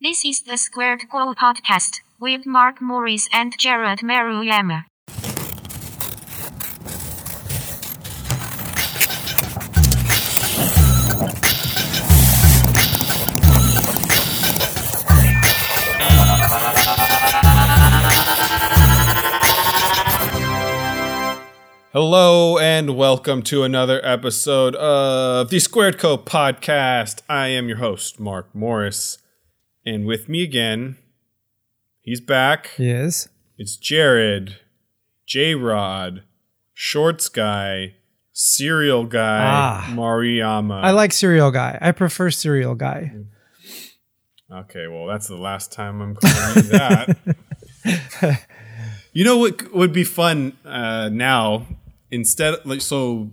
This is the Squared Co podcast with Mark Morris and Jared Maruyama. Hello and welcome to another episode of the Squared Co podcast. I am your host, Mark Morris. And with me again, he's back. Yes. It's Jared, J-Rod, Shorts Guy, Cereal Guy, Maruyama. I like Cereal Guy. I prefer Cereal Guy. Okay, well, that's the last time I'm calling you that. You know what would be fun now? Instead,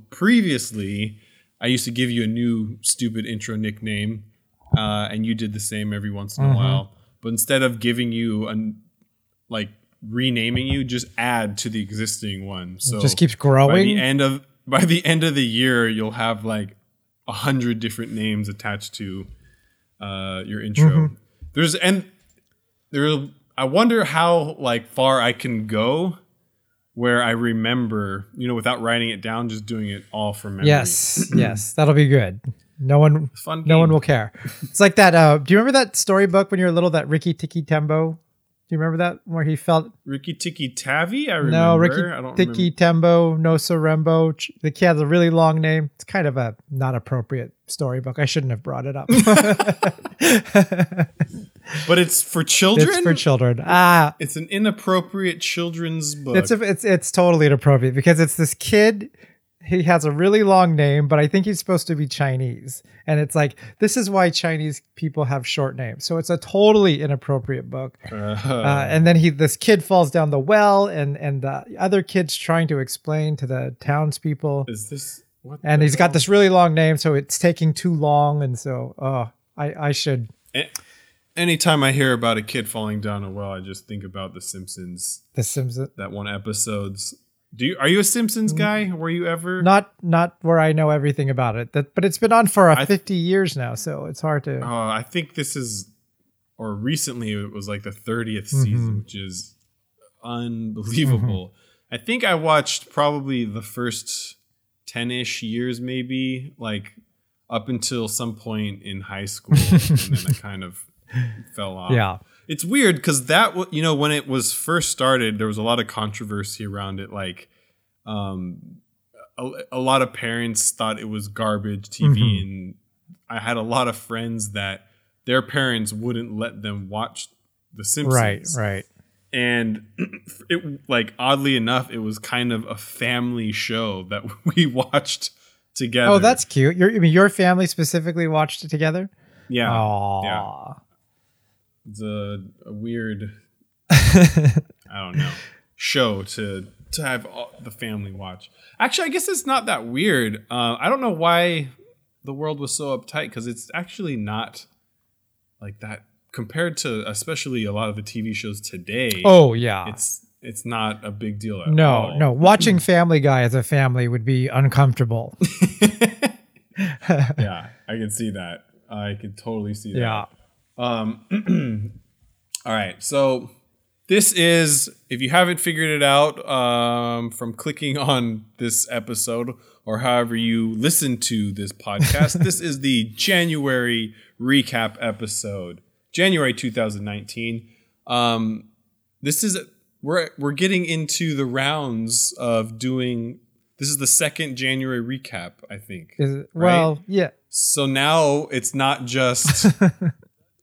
previously, I used to give you a new stupid intro nickname. And you did the same every once in a while. But instead of giving you, renaming you, just add to the existing one. So it just keeps growing? By the end of the year, you'll have 100 different names attached to your intro. Mm-hmm. I wonder how far I can go where I remember, without writing it down, just doing it all from memory. Yes, that'll be good. No one will care. It's like that. Do you remember that storybook when you were little? That Rikki-Tikki-Tembo. Do you remember that where he felt Rikki-Tikki-Tavi? I remember. No, Rikki-Tikki-Tembo, Nosaremba. The kid has a really long name. It's kind of a not appropriate storybook. I shouldn't have brought it up. But it's for children. It's for children. It's an inappropriate children's book. It's totally inappropriate because it's this kid. He has a really long name, but I think he's supposed to be Chinese. And it's this is why Chinese people have short names. So it's a totally inappropriate book. And then this kid falls down the well and the other kid's trying to explain to the townspeople. He's got this really long name, so it's taking too long. And so I should. Anytime I hear about a kid falling down a well, I just think about The Simpsons. That one episode's. Are you a Simpsons guy? Were you ever? Not where I know everything about it. But it's been on for 50 years now, so it's hard to. I think this is, or recently it was the 30th season, which is unbelievable. I think I watched probably the first 10-ish years, maybe up until some point in high school, and then I kind of fell off. Yeah. It's weird because that, when it was first started, there was a lot of controversy around it. A lot of parents thought it was garbage TV. And I had a lot of friends that their parents wouldn't let them watch The Simpsons. Right. And it, oddly enough, it was kind of a family show that we watched together. Oh, that's cute. Your family specifically watched it together? Yeah. Aww. Yeah. It's a weird, I don't know, show to have all the family watch. Actually, I guess it's not that weird. I don't know why the world was so uptight because it's actually not like that compared to especially a lot of the TV shows today. Oh, yeah. It's not a big deal at all. No. Watching Family Guy as a family would be uncomfortable. Yeah, I can see that. I could totally see that. Yeah. All right. So this is, if you haven't figured it out from clicking on this episode or however you listen to this podcast, this is the January recap episode, January 2019. This is, we're getting into the rounds of doing, this is the second January recap, I think. Is it, right? Well, yeah. So now it's not just...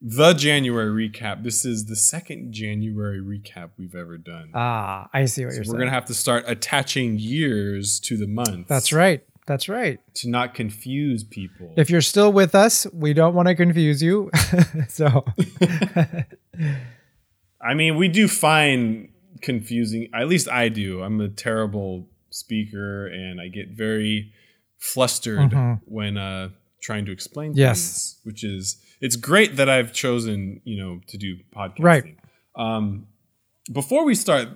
The January recap. This is the second January recap we've ever done. I see what you're saying. We're going to have to start attaching years to the months. That's right. To not confuse people. If you're still with us, we don't want to confuse you. So. I mean, we do find confusing. At least I do. I'm a terrible speaker and I get very flustered when trying to explain things, which is... It's great that I've chosen, to do podcasting. Right. Before we start,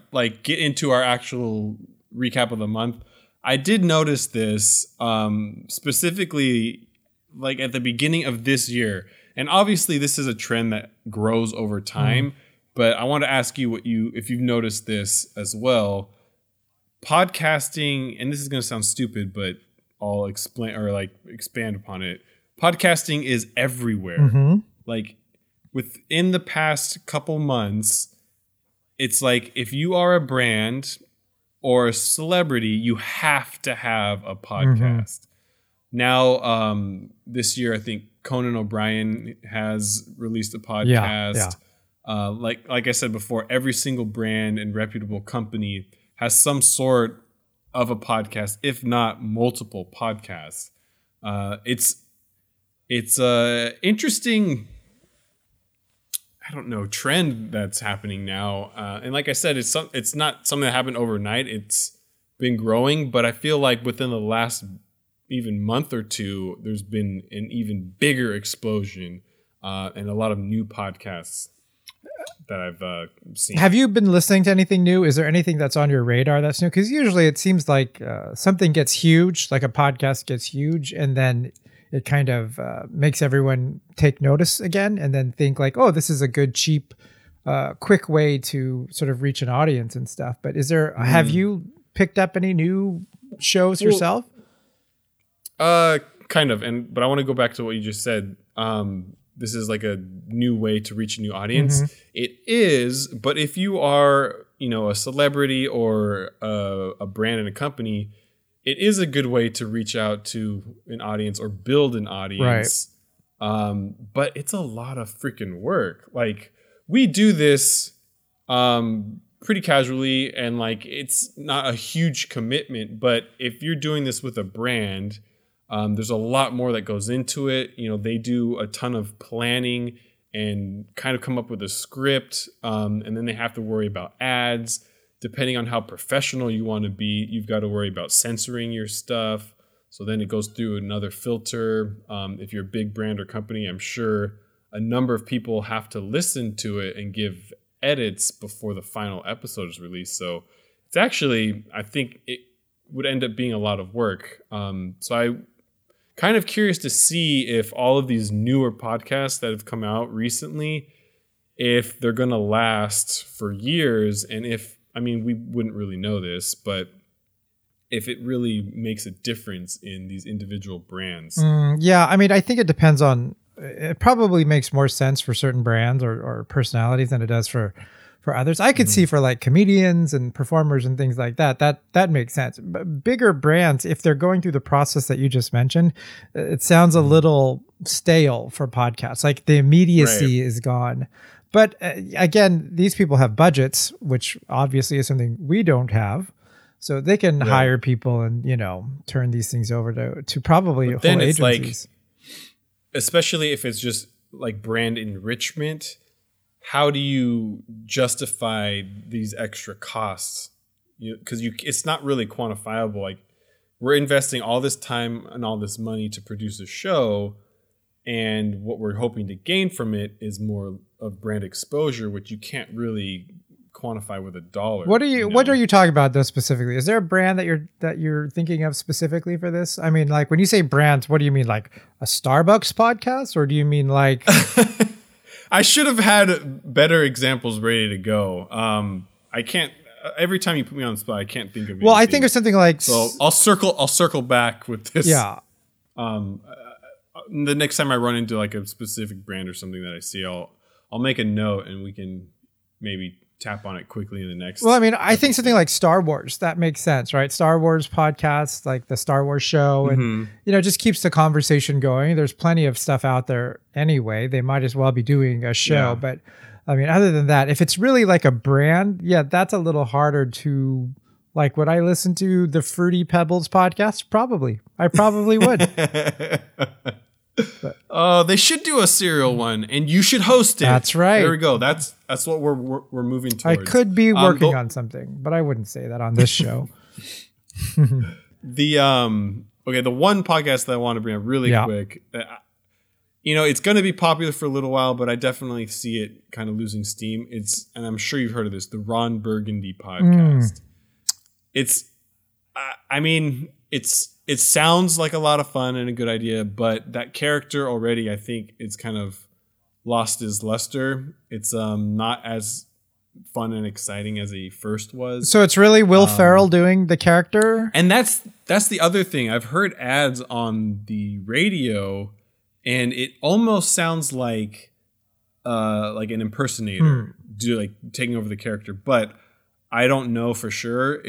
get into our actual recap of the month, I did notice this specifically, at the beginning of this year. And obviously this is a trend that grows over time, but I want to ask you if you've noticed this as well. Podcasting, and this is going to sound stupid, but I'll explain or like expand upon it. Podcasting is everywhere. Mm-hmm. Like within the past couple months, it's like if you are a brand or a celebrity, you have to have a podcast. Mm-hmm. Now, this year, I think Conan O'Brien has released a podcast. Yeah. Like I said before, every single brand and reputable company has some sort of a podcast, if not multiple podcasts. It's a interesting, I don't know, trend that's happening now. And like I said, it's not something that happened overnight. It's been growing, but I feel like within the last even month or two, there's been an even bigger explosion and a lot of new podcasts that I've seen. Have you been listening to anything new? Is there anything that's on your radar that's new? Because usually it seems like something gets huge, like a podcast gets huge, and then it kind of makes everyone take notice again and then think like, oh, this is a good, cheap, quick way to sort of reach an audience and stuff. But is there, have you picked up any new shows yourself? Kind of. But I want to go back to what you just said. This is like a new way to reach a new audience. Mm-hmm. It is. But if you are, a celebrity or a brand and a company, it is a good way to reach out to an audience or build an audience. Right. But it's a lot of freaking work. Like we do this pretty casually and like it's not a huge commitment. But if you're doing this with a brand, there's a lot more that goes into it. They do a ton of planning and kind of come up with a script. And then they have to worry about ads. Depending on how professional you want to be, you've got to worry about censoring your stuff. So then it goes through another filter. If you're a big brand or company, I'm sure a number of people have to listen to it and give edits before the final episode is released. So it's actually, I think it would end up being a lot of work. So I'm kind of curious to see if all of these newer podcasts that have come out recently, if they're going to last for years and we wouldn't really know this, but if it really makes a difference in these individual brands. I think it depends on, it probably makes more sense for certain brands or personalities than it does for others. I could see for like comedians and performers and things like that makes sense. But bigger brands, if they're going through the process that you just mentioned, it sounds a little stale for podcasts. Like the immediacy is gone. But again, these people have budgets, which obviously is something we don't have. So they can hire people and, turn these things over to probably whole agencies. But then it's like, especially if it's just like brand enrichment, how do you justify these extra costs? Because it's not really quantifiable. Like we're investing all this time and all this money to produce a show, and what we're hoping to gain from it is more of brand exposure, which you can't really quantify with a dollar. What are you talking about though specifically? Is there a brand that you're thinking of specifically for this? I mean, like when you say brands, what do you mean? Like a Starbucks podcast, or do you mean like? I should have had better examples ready to go. I can't. Every time you put me on the spot, I can't think of. Well, anything. I think of something like. So I'll circle back with this. Yeah. The next time I run into like a specific brand or something that I see, I'll make a note and we can maybe tap on it quickly in the next. Well, I think something like Star Wars, that makes sense, right? Star Wars podcast, like the Star Wars show, and, just keeps the conversation going. There's plenty of stuff out there anyway. They might as well be doing a show. Yeah. But other than that, if it's really like a brand, that's a little harder to. Like, would I listen to the Fruity Pebbles podcast? Probably. I probably would. They should do a cereal one, and you should host it. That's right. There we go. That's what we're moving towards. I could be working on something, but I wouldn't say that on this show. The one podcast that I want to bring up really quick. It's going to be popular for a little while, but I definitely see it kind of losing steam. It's, and I'm sure you've heard of this, the Ron Burgundy podcast. It's, it sounds like a lot of fun and a good idea, but that character already, I think it's kind of lost his luster. It's not as fun and exciting as he first was. So it's really Will Ferrell doing the character? And that's the other thing. I've heard ads on the radio, and it almost sounds like an impersonator taking over the character. But I don't know for sure.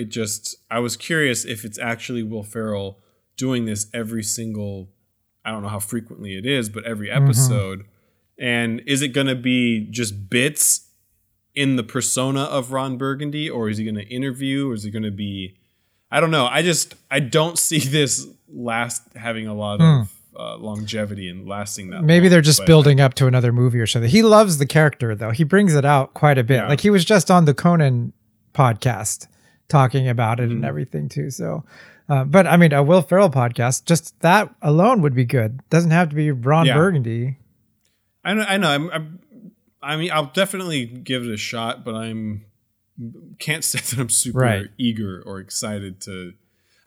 I was curious if it's actually Will Ferrell doing this every single, I don't know how frequently it is, but every episode. Mm-hmm. And is it going to be just bits in the persona of Ron Burgundy, or is he going to interview, or is he going to be, I don't know. I don't see this having a lot of longevity and lasting that maybe long, they're just building up to another movie or something. He loves the character, though. He brings it out quite a bit. Yeah. Like, he was just on the Conan podcast talking about it and everything too. So, but I mean, a Will Ferrell podcast, just that alone would be good. Doesn't have to be Ron Burgundy. I know. I mean, I'll definitely give it a shot, but can't say that I'm super eager or excited to.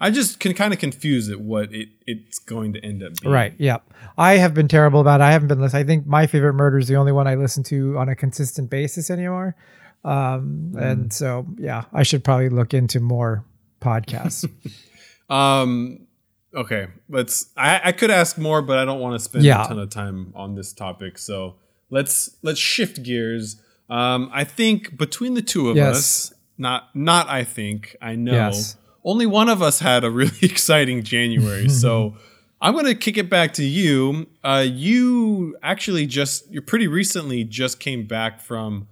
I just can kind of confuse it what it's going to end up being. Right. Yeah. I have been terrible about it. I haven't been listening. I think My Favorite Murder is the only one I listen to on a consistent basis anymore. And so, yeah, I should probably look into more podcasts. Okay. I could ask more, but I don't want to spend a ton of time on this topic. So let's shift gears. I think between the two of us, not I think, I know. Yes. Only one of us had a really exciting January, so I'm going to kick it back to you. You actually you pretty recently just came back from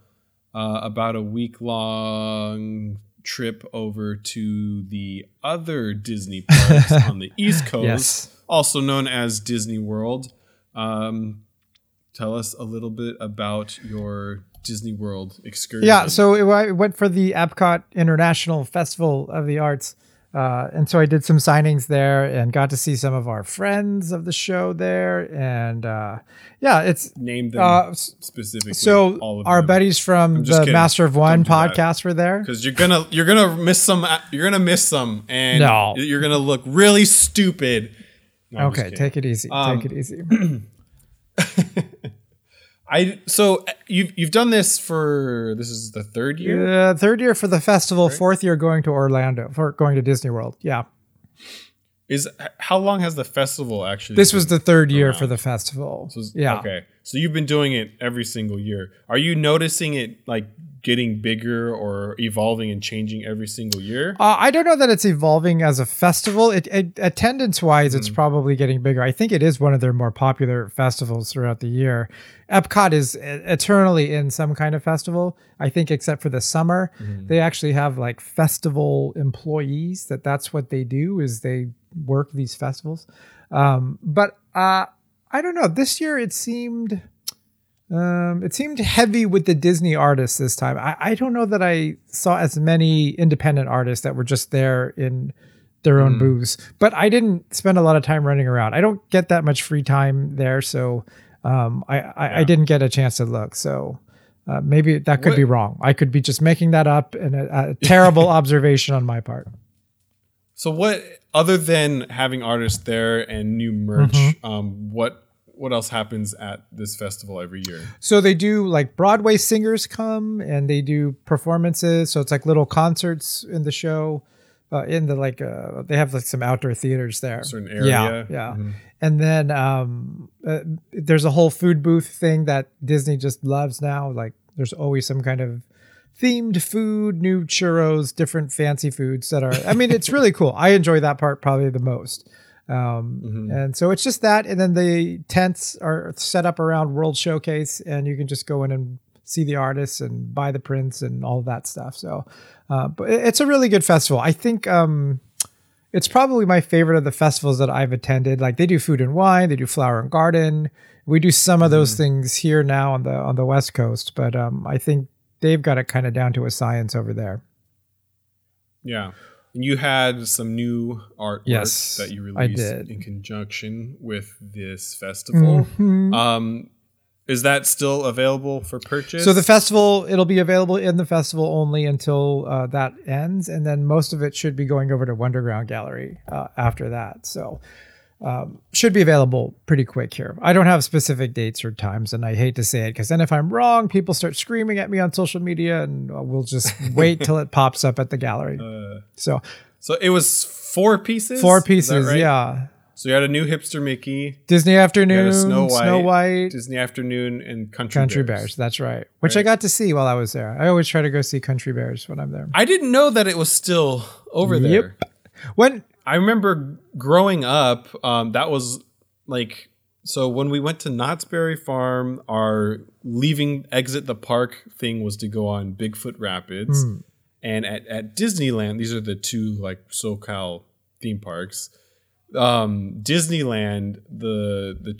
about a week-long trip over to the other Disney parks on the East Coast, also known as Disney World. Tell us a little bit about your Disney World excursion. Yeah, so I went for the Epcot International Festival of the Arts. And so I did some signings there and got to see some of our friends of the show there. And it's... Name them specifically. So all of our buddies from the kidding. Master of One podcast were there. Because you're gonna miss some. You're gonna miss some, and you're gonna look really stupid. No, okay, take it easy. Take it easy. So you've done this for, this is the third year? Third year for the festival, right? Fourth year going to Orlando, for going to Disney World. Yeah. How long has the festival actually been? This was the third year for the festival. Okay. So you've been doing it every single year. Are you noticing it like getting bigger or evolving and changing every single year? I don't know that it's evolving as a festival. It attendance-wise, it's probably getting bigger. I think it is one of their more popular festivals throughout the year. Epcot is eternally in some kind of festival, I think, except for the summer. Mm-hmm. They actually have like festival employees. That's what they do, is they work these festivals. But I don't know. This year it seemed heavy with the Disney artists this time. I don't know that I saw as many independent artists that were just there in their own booths, but I didn't spend a lot of time running around. I don't get that much free time there. So, I didn't get a chance to look. So, maybe that could be wrong. I could be just making that up, and a terrible observation on my part. So what, other than having artists there and new merch, what else happens at this festival every year? So they do like Broadway singers come, and they do performances. So it's like little concerts in the show, they have like some outdoor theaters there. Certain area. Yeah. Mm-hmm. And then there's a whole food booth thing that Disney just loves now. Like, there's always some kind of themed food, new churros, different fancy foods that are, I mean, it's really cool. I enjoy that part probably the most. And so it's just that. And then the tents are set up around World Showcase, and you can just go in and see the artists and buy the prints and all that stuff. So, but it's a really good festival. I think, it's probably my favorite of the festivals that I've attended. Like, they do food and wine, they do flower and garden. We do some of those things here now on the West Coast, but, I think they've got it kind of down to a science over there. Yeah. And you had some new artwork that you released in conjunction with this festival. Mm-hmm. Is that still available for purchase? So the festival, it'll be available in the festival only until that ends. And then most of it should be going over to Wonderground Gallery after that. So Should be available pretty quick here. I don't have specific dates or times, and I hate to say it because then if I'm wrong, people start screaming at me on social media, and we'll just wait till it pops up at the gallery. So it was 4 pieces? 4 pieces, right? Yeah. So you had a new Hipster Mickey. Disney Afternoon, you had a Snow White. Disney Afternoon, and Country Bears. That's right. Which I got to see while I was there. I always try to go see Country Bears when I'm there. I didn't know that it was still over there. When... I remember growing up, that was like, so when we went to Knott's Berry Farm, our exit the park thing was to go on Bigfoot Rapids. Mm. And at Disneyland, these are the two like SoCal theme parks. Disneyland, the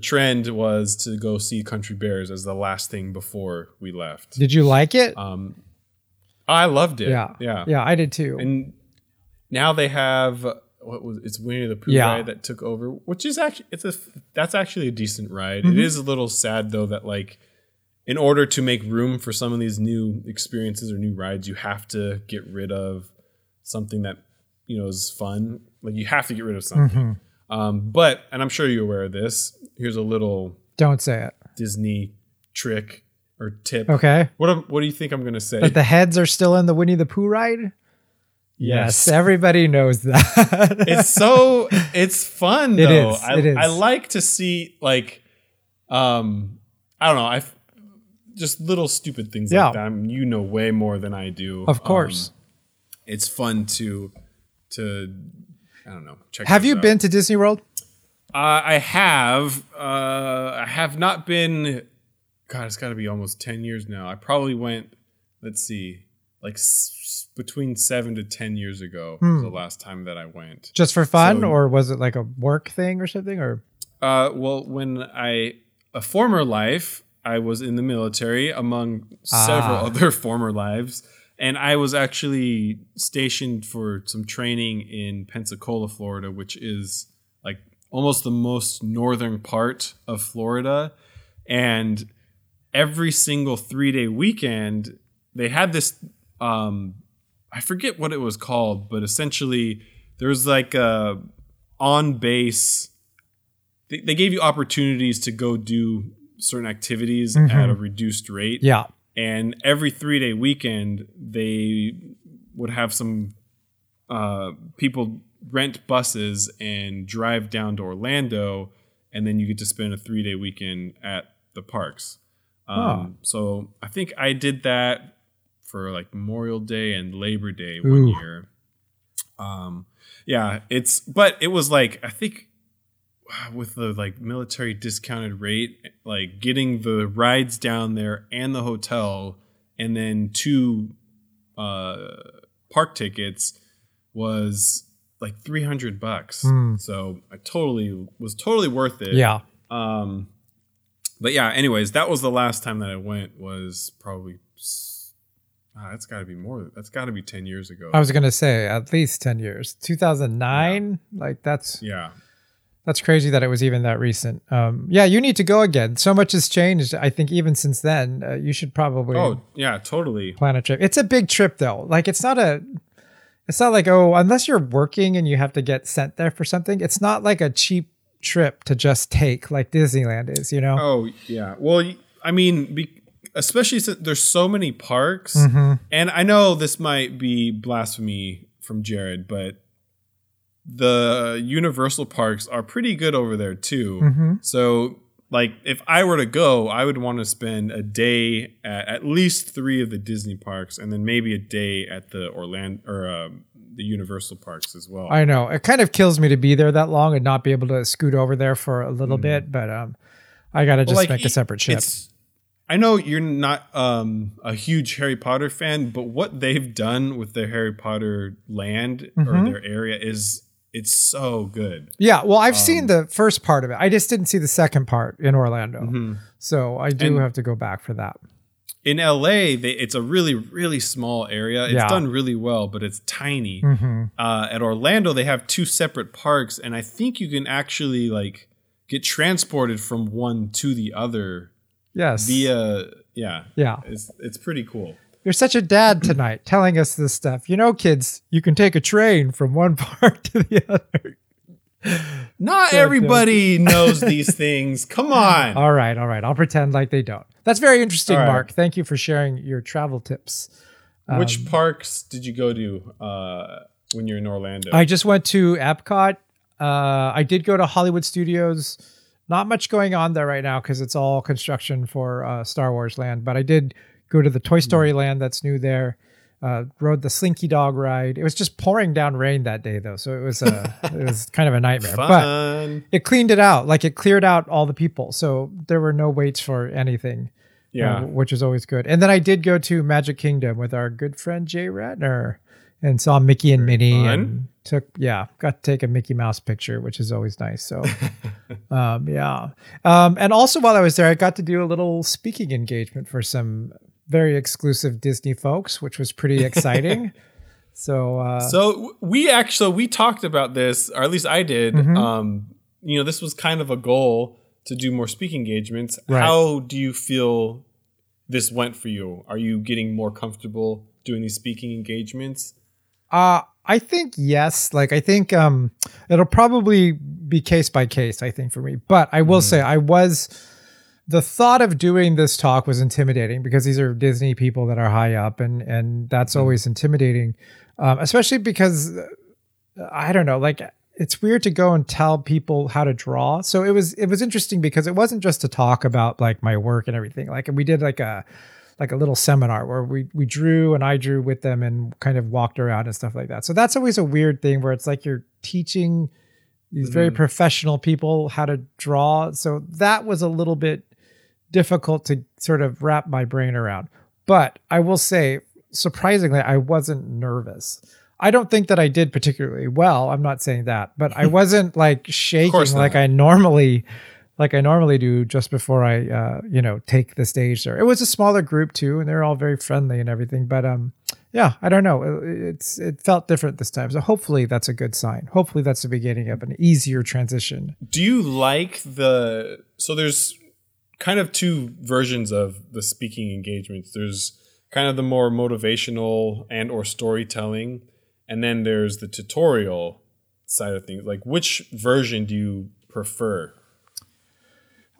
trend was to go see Country Bears as the last thing before we left. Did you like it? I loved it. Yeah. Yeah, I did too. And now they have it's Winnie the Pooh ride that took over, which is actually that's actually a decent ride. Mm-hmm. It is a little sad though that like in order to make room for some of these new experiences or new rides, you have to get rid of something that is fun. Like you have to get rid of something. Mm-hmm. But and I'm sure you're aware of this. Here's a little don't say it Disney trick or tip. Okay, what do you think I'm going to say? That the heads are still in the Winnie the Pooh ride. Yes, everybody knows that. It's fun though. It is. I like to see like, I don't know. Just little stupid things like that. I mean, way more than I do. Of course, it's fun to I don't know. Check have you out. Been to Disney World? I have. I have not been. God, it's got to be almost 10 years now. I probably went. Let's see, like. Between 7 to 10 years ago was the last time that I went. Just for fun, or was it like a work thing or something? Or well, when a former life, I was in the military among several other former lives, and I was actually stationed for some training in Pensacola, Florida, which is like almost the most northern part of Florida, and every single 3-day weekend they had this. I forget what it was called, but essentially there was like a on base. They gave you opportunities to go do certain activities at a reduced rate. Yeah. And every 3-day weekend, they would have some people rent buses and drive down to Orlando. And then you get to spend a 3-day weekend at the parks. So I think I did that for like Memorial Day and Labor Day one year. But it was like, I think with the like military discounted rate, like getting the rides down there and the hotel and then 2 park tickets was like $300. So I was totally worth it. Yeah. But yeah, anyways, that was the last time that I went was probably that's got to be more. That's got to be 10 years ago. I was going to say at least 10 years. 2009? Yeah. Like that's... Yeah. That's crazy that it was even that recent. Yeah, you need to go again. So much has changed, I think, even since then. You should probably... Oh, yeah, totally. Plan a trip. It's a big trip, though. Like, it's not like, unless you're working and you have to get sent there for something, it's not like a cheap trip to just take like Disneyland is, Oh, yeah. Well, I mean... Especially since there's so many parks. Mm-hmm. And I know this might be blasphemy from Jared, but the Universal parks are pretty good over there too. Mm-hmm. So like if I were to go, I would want to spend a day at least 3 of the Disney parks and then maybe a day at the Orlando or the Universal parks as well. I know. It kind of kills me to be there that long and not be able to scoot over there for a little bit, but I got to just make a separate trip. I know you're not a huge Harry Potter fan, but what they've done with their Harry Potter land or their area is it's so good. Yeah. Well, I've seen the first part of it. I just didn't see the second part in Orlando. Mm-hmm. So I do have to go back for that. In LA, it's a really, really small area. It's done really well, but it's tiny. Mm-hmm. At Orlando, they have 2 separate parks. And I think you can actually like get transported from one to the other. Yes. Yeah. It's pretty cool. You're such a dad tonight telling us this stuff. Kids, you can take a train from one park to the other. Not everybody knows these things. Come on. All right. I'll pretend like they don't. That's very interesting, right, Mark. Thank you for sharing your travel tips. Which parks did you go to when you're in Orlando? I just went to Epcot. I did go to Hollywood Studios. Not much going on there right now because it's all construction for Star Wars Land. But I did go to the Toy Story Land that's new there. Rode the Slinky Dog ride. It was just pouring down rain that day though, so it was kind of a nightmare. Fun. But it cleaned it out. Like it cleared out all the people, so there were no waits for anything. Yeah, which is always good. And then I did go to Magic Kingdom with our good friend Jay Ratner and saw Mickey and Minnie and got to take a Mickey Mouse picture, which is always nice. So and also while I was there, I got to do a little speaking engagement for some very exclusive Disney folks, which was pretty exciting. So we talked about this, or at least I did. Mm-hmm. This was kind of a goal to do more speaking engagements. Right. How do you feel this went for you? Are you getting more comfortable doing these speaking engagements? I think yes. Like I think it'll probably be case by case, I think, for me. But I will say the thought of doing this talk was intimidating because these are Disney people that are high up, and that's always intimidating, especially because I don't know, like it's weird to go and tell people how to draw. So it was interesting because it wasn't just to talk about like my work and everything. Like, and we did like a little seminar where we drew and I drew with them and kind of walked around and stuff like that. So that's always a weird thing where it's like you're teaching these very professional people how to draw. So that was a little bit difficult to sort of wrap my brain around. But I will say, surprisingly, I wasn't nervous. I don't think that I did particularly well. I'm not saying that, but I wasn't like shaking like I normally do just before I, take the stage there. It was a smaller group too, and they're all very friendly and everything. But I don't know. It felt different this time. So hopefully that's a good sign. Hopefully that's the beginning of an easier transition. Do you like so there's kind of two versions of the speaking engagements. There's kind of the more motivational and or storytelling, and then there's the tutorial side of things. Like, which version do you prefer?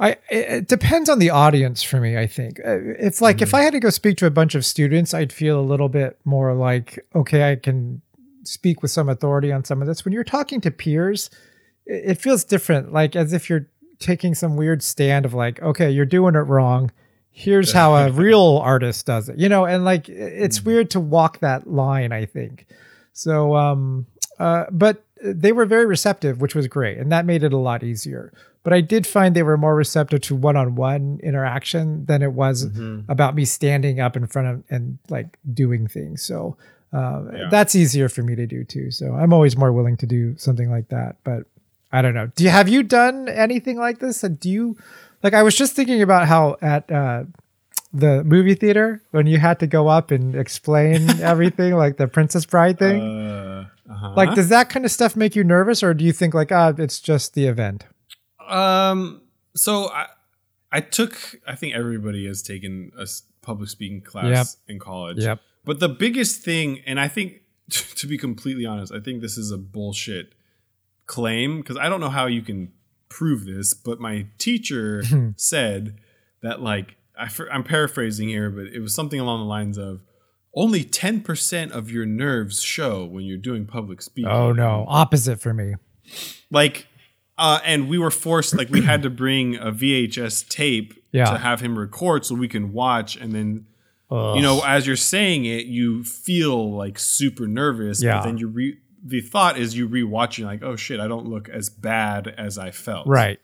It depends on the audience for me, I think. It's like if I had to go speak to a bunch of students, I'd feel a little bit more like, okay, I can speak with some authority on some of this. When you're talking to peers, it feels different, like as if you're taking some weird stand of like, okay, you're doing it wrong. Here's how a real artist does it, and like, it's weird to walk that line, I think. So, but they were very receptive, which was great. And that made it a lot easier, but I did find they were more receptive to one-on-one interaction than it was about me standing up in front of and like doing things. So, that's easier for me to do too. So I'm always more willing to do something like that, but I don't know. Have you done anything like this? And do you, like, I was just thinking about how at the movie theater, when you had to go up and explain everything, like the Princess Bride thing, like, does that kind of stuff make you nervous? Or do you think like, it's just the event? So I think everybody has taken a public speaking class in college, but the biggest thing, and I think to be completely honest, I think this is a bullshit claim, because I don't know how you can prove this, but my teacher said that, like, I'm paraphrasing here, but it was something along the lines of only 10% of your nerves show when you're doing public speaking. Oh no, opposite for me. Like, and we were forced, like, we had to bring a VHS tape to have him record so we can watch, and then as you're saying it, you feel like super nervous, but then you the thought is you rewatching like, oh shit, I don't look as bad as I felt. Right.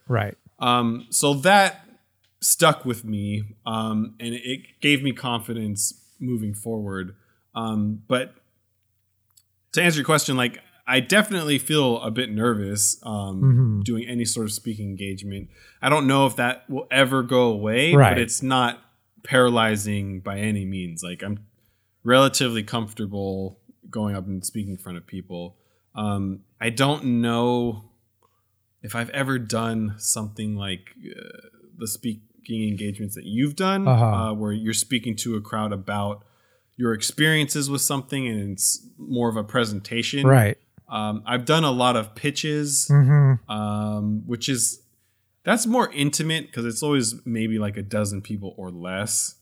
So that stuck with me, and it gave me confidence moving forward. But to answer your question, like, I definitely feel a bit nervous doing any sort of speaking engagement. I don't know if that will ever go away, but it's not paralyzing by any means. Like, I'm relatively comfortable going up and speaking in front of people. I don't know if I've ever done something like the speaking engagements that you've done, where you're speaking to a crowd about your experiences with something and it's more of a presentation. Right. I've done a lot of pitches, mm-hmm. Which is, that's more intimate because it's always maybe like a dozen people or less.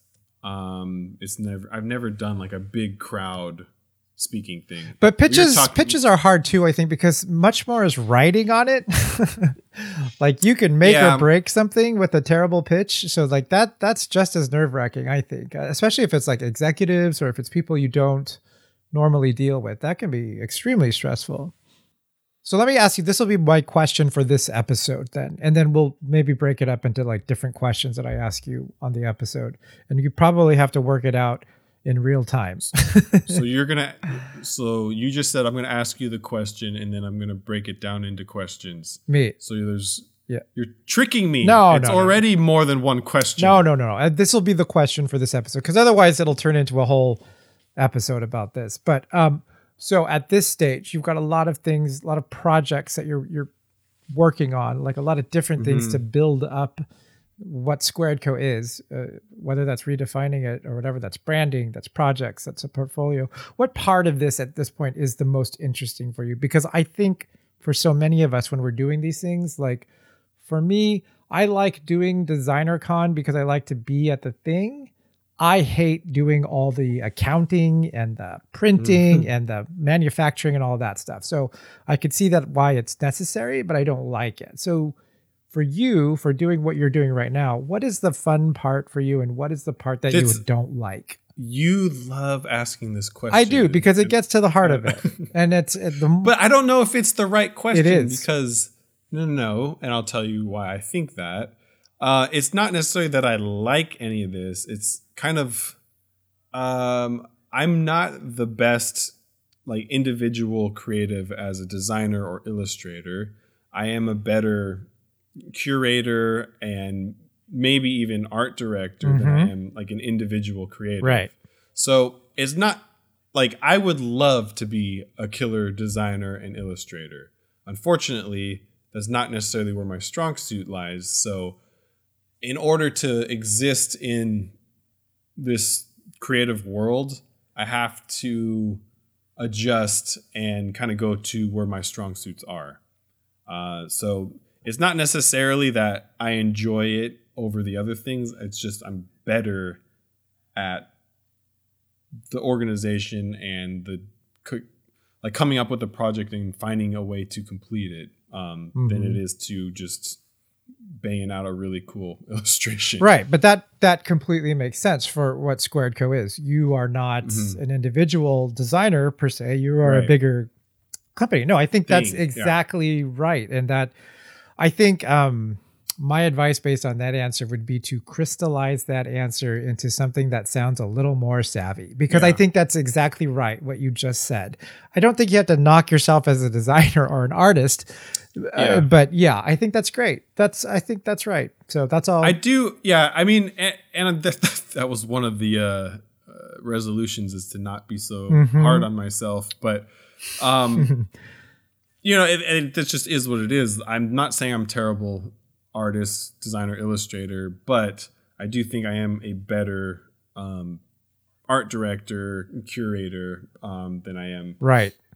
I've never done like a big crowd speaking thing. But pitches are hard too, I think, because much more is riding on it. Like you can make or break something with a terrible pitch. So like that's just as nerve wracking, I think, especially if it's like executives or if it's people you don't normally deal with. That can be extremely stressful. So let me ask you, this will be my question for this episode then, and then we'll maybe break it up into like different questions that I ask you on the episode, and you probably have to work it out in real time. So you just said, I'm going to ask you the question and then I'm going to break it down into questions. Me. So you're tricking me. No, it's already more than one question. No. This will be the question for this episode, because otherwise it'll turn into a whole episode about this. But so at this stage, you've got a lot of things, a lot of projects that you're working on, like a lot of different things to build up what Squared Co is, whether that's redefining it or whatever, that's branding, that's projects, that's a portfolio. What part of this at this point is the most interesting for you? Because I think for so many of us, when we're doing these things, like for me, I like doing Designer Con because I like to be at the thing. I hate doing all the accounting and the printing and the manufacturing and all that stuff. So I could see that why it's necessary, but I don't like it. So for you, for doing what you're doing right now, what is the fun part for you, and what is the part that you don't like? You love asking this question. I do, because it gets to the heart of it. And but I don't know if it's the right question. It is. Because no, and I'll tell you why I think that. It's not necessarily that I like any of this. It's kind of I'm not the best like individual creative as a designer or illustrator. I am a better curator and maybe even art director than I am like an individual creator. Right. So it's not like I would love to be a killer designer and illustrator. Unfortunately, that's not necessarily where my strong suit lies. So in order to exist in this creative world, I have to adjust and kind of go to where my strong suits are. So it's not necessarily that I enjoy it over the other things. It's just I'm better at the organization and the like coming up with the project and finding a way to complete it than it is to just banging out a really cool illustration. Right, but that completely makes sense for what Squared Co is. You are not an individual designer per se. You are a bigger company. No, I think that's exactly right, and that. I think my advice based on that answer would be to crystallize that answer into something that sounds a little more savvy, because I think that's exactly right, what you just said. I don't think you have to knock yourself as a designer or an artist, but I think that's great. I think that's right. So that's all. I do. Yeah. I mean, and that was one of the resolutions, is to not be so hard on myself, but you know, it just is what it is. I'm not saying I'm a terrible artist, designer, illustrator, but I do think I am a better art director, curator than I am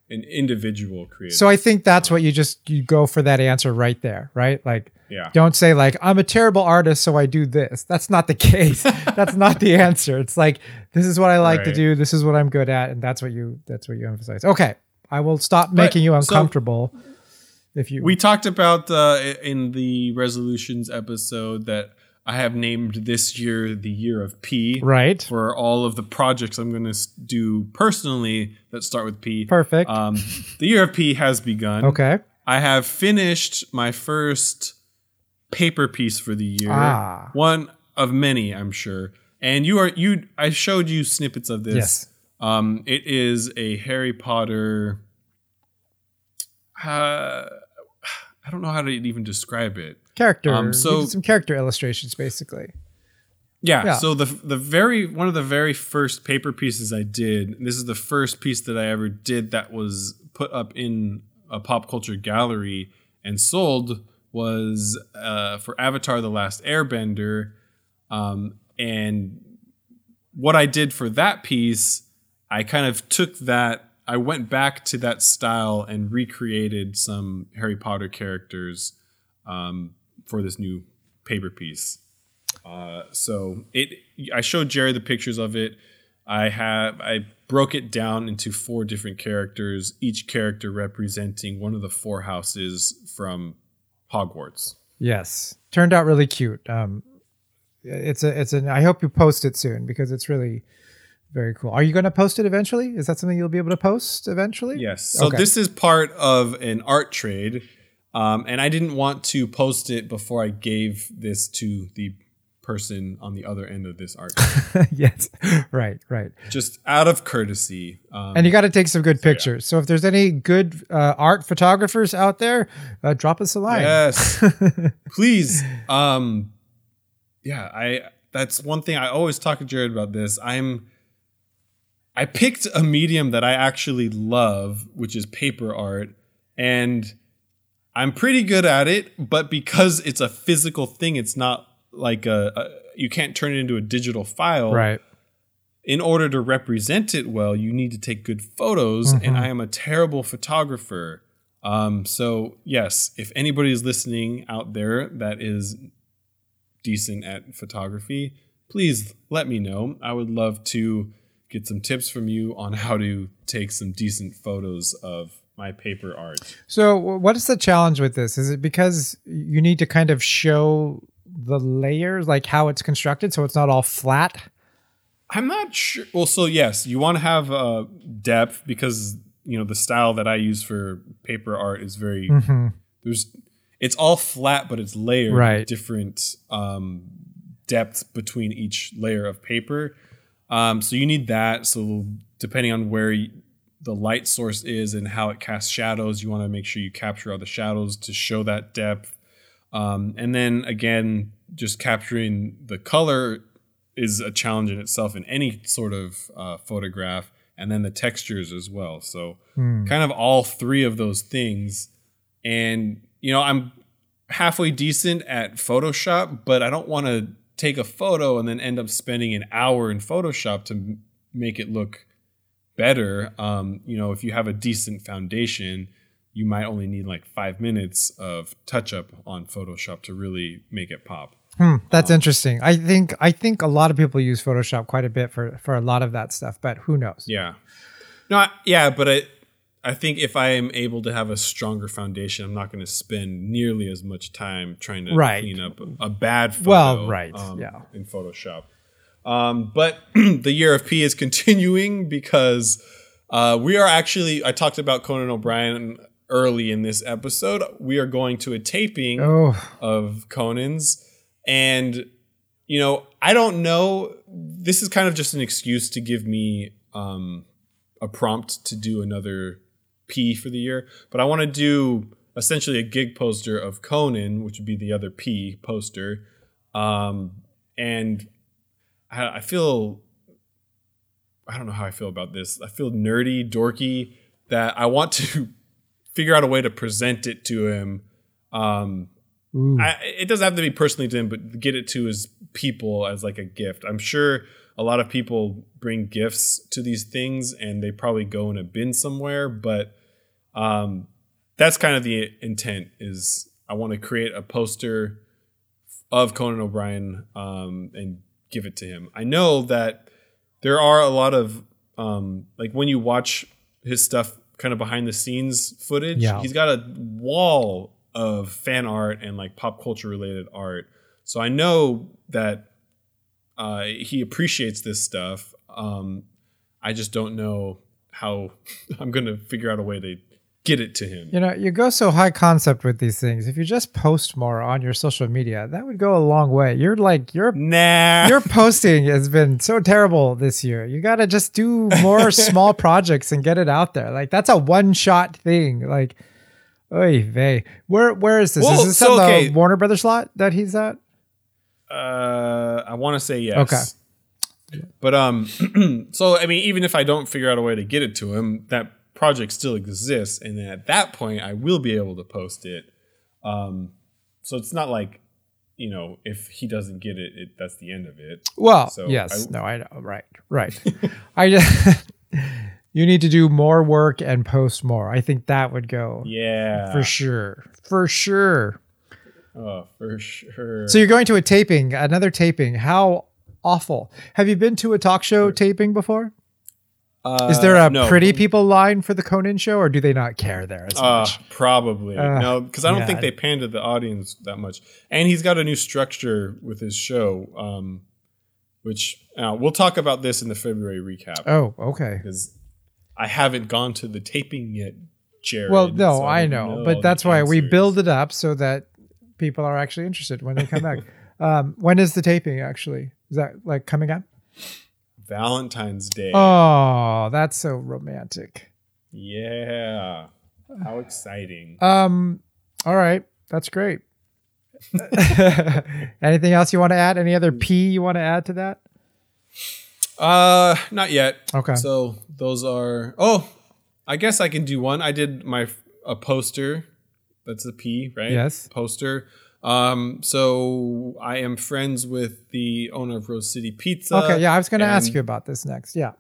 an individual creator. So I think that's what you go for that answer right there, right? Like, don't say like, I'm a terrible artist, so I do this. That's not the case. That's not the answer. It's like, this is what I like to do. This is what I'm good at. And that's what you emphasize. Okay. I will stop making you uncomfortable. So if you, we talked about in the resolutions episode that I have named this year the year of P, right? For all of the projects I'm going to do personally that start with P. Perfect. The year of P has begun. Okay. I have finished my first paper piece for the year. Ah. One of many, I'm sure. And I showed you snippets of this. Yes. It is a Harry Potter, I don't know how to even describe it. Character. So some character illustrations, basically. Yeah. So one of the very first paper pieces I did, this is the first piece that I ever did that was put up in a pop culture gallery and sold, was for Avatar the Last Airbender. And what I did for that piece, I kind of took that I went back to that style and recreated some Harry Potter characters for this new paper piece. I showed Jerry the pictures of it. I broke it down into 4 different characters, each character representing one of the 4 houses from Hogwarts. Yes. Turned out really cute. I hope you post it soon because it's really very cool. Are you going to post it eventually? Is that something you'll be able to post eventually? Yes. So okay. This is part of an art trade. And I didn't want to post it before I gave this to the person on the other end of this art. Yes. Right. Just out of courtesy. And you got to take some good pictures. Yeah. So if there's any good art photographers out there, drop us a line. Yes. Please. That's one thing I always talk to Jared about this. I picked a medium that I actually love, which is paper art, and I'm pretty good at it, but because it's a physical thing, it's not like you can't turn it into a digital file. Right. In order to represent it well, you need to take good photos, mm-hmm. and I am a terrible photographer. So yes, if anybody is listening out there that is decent at photography, please let me know. I would love to get some tips from you on how to take some decent photos of my paper art. So what is the challenge with this? Is it because you need to kind of show the layers, like how it's constructed, so it's not all flat? I'm not sure. Well, so yes, you want to have depth because, you know, the style that I use for paper art is very, mm-hmm. It's all flat, but it's layered, right, with different depth between each layer of paper. So you need that. So depending on where the light source is and how it casts shadows, you want to make sure you capture all the shadows to show that depth. And then again, just capturing the color is a challenge in itself in any sort of photograph, and then the textures as well. So kind of all 3 of those things. And, you know, I'm halfway decent at Photoshop, but I don't want to take a photo and then end up spending an hour in Photoshop to make it look better. You know, if you have a decent foundation, you might only need like 5 minutes of touch up on Photoshop to really make it pop. That's interesting. I think a lot of people use Photoshop quite a bit for a lot of that stuff, but who knows? Yeah. But I think if I am able to have a stronger foundation, I'm not going to spend nearly as much time trying to clean up a bad photo in Photoshop. But the Year of P is continuing because we are actually, I talked about Conan O'Brien early in this episode. We are going to a taping of Conan's. And, you know, I don't know. This is kind of just an excuse to give me a prompt to do another P for the year. But I want to do essentially a gig poster of Conan, which would be the other P poster. And I feel, I don't know how I feel about this. I feel nerdy, dorky, that I want to figure out a way to present it to him. It doesn't have to be personally to him, but get it to his people as like a gift. I'm sure a lot of people bring gifts to these things and they probably go in a bin somewhere, but that's kind of the intent. Is I want to create a poster of Conan O'Brien and give it to him. I know that there are a lot of like when you watch his stuff kind of behind the scenes footage, he's got a wall of fan art and like pop culture related art. So I know that he appreciates this stuff. I just don't know how I'm going to figure out a way to get it to him. You know, you go so high concept with these things. If you just post more on your social media, that would go a long way. You're like, your posting has been so terrible this year. You got to just do more small projects and get it out there. Like that's a one-shot thing. Like, oy vey. Where is this? Whoa, is this on the Warner Brothers lot that he's at? I want to say yes. Okay. But so I mean, even if I don't figure out a way to get it to him, that project still exists, and then at that point I will be able to post it. So it's not like, you know, if he doesn't get it that's the end of it. Well, so yes, I know. Right. I just You need to do more work and post more. I think that would go. Yeah. For sure. For sure. Oh, for sure. So you're going to a taping, another taping. How awful. Have you been to a talk show taping before? Is there a pretty people line for the Conan show, or do they not care there as much? Probably. No, because I don't think they pan to the audience that much. And he's got a new structure with his show, which we'll talk about this in the February recap. Oh, okay. Because I haven't gone to the taping yet, Jared. Well, no, so I know. But that's why we build it up so that people are actually interested when they come back. When is the taping actually? Is that like coming up? Valentine's Day. Oh, that's so romantic. Yeah. How exciting. All right. That's great. Anything else you want to add? Any other P you want to add to that? Not yet. Okay. So those are, I guess I can do one. I did a poster. That's a P, right? Yes. Poster. So I am friends with the owner of Rose City Pizza. Okay, yeah, I was going to ask you about this next. Yeah,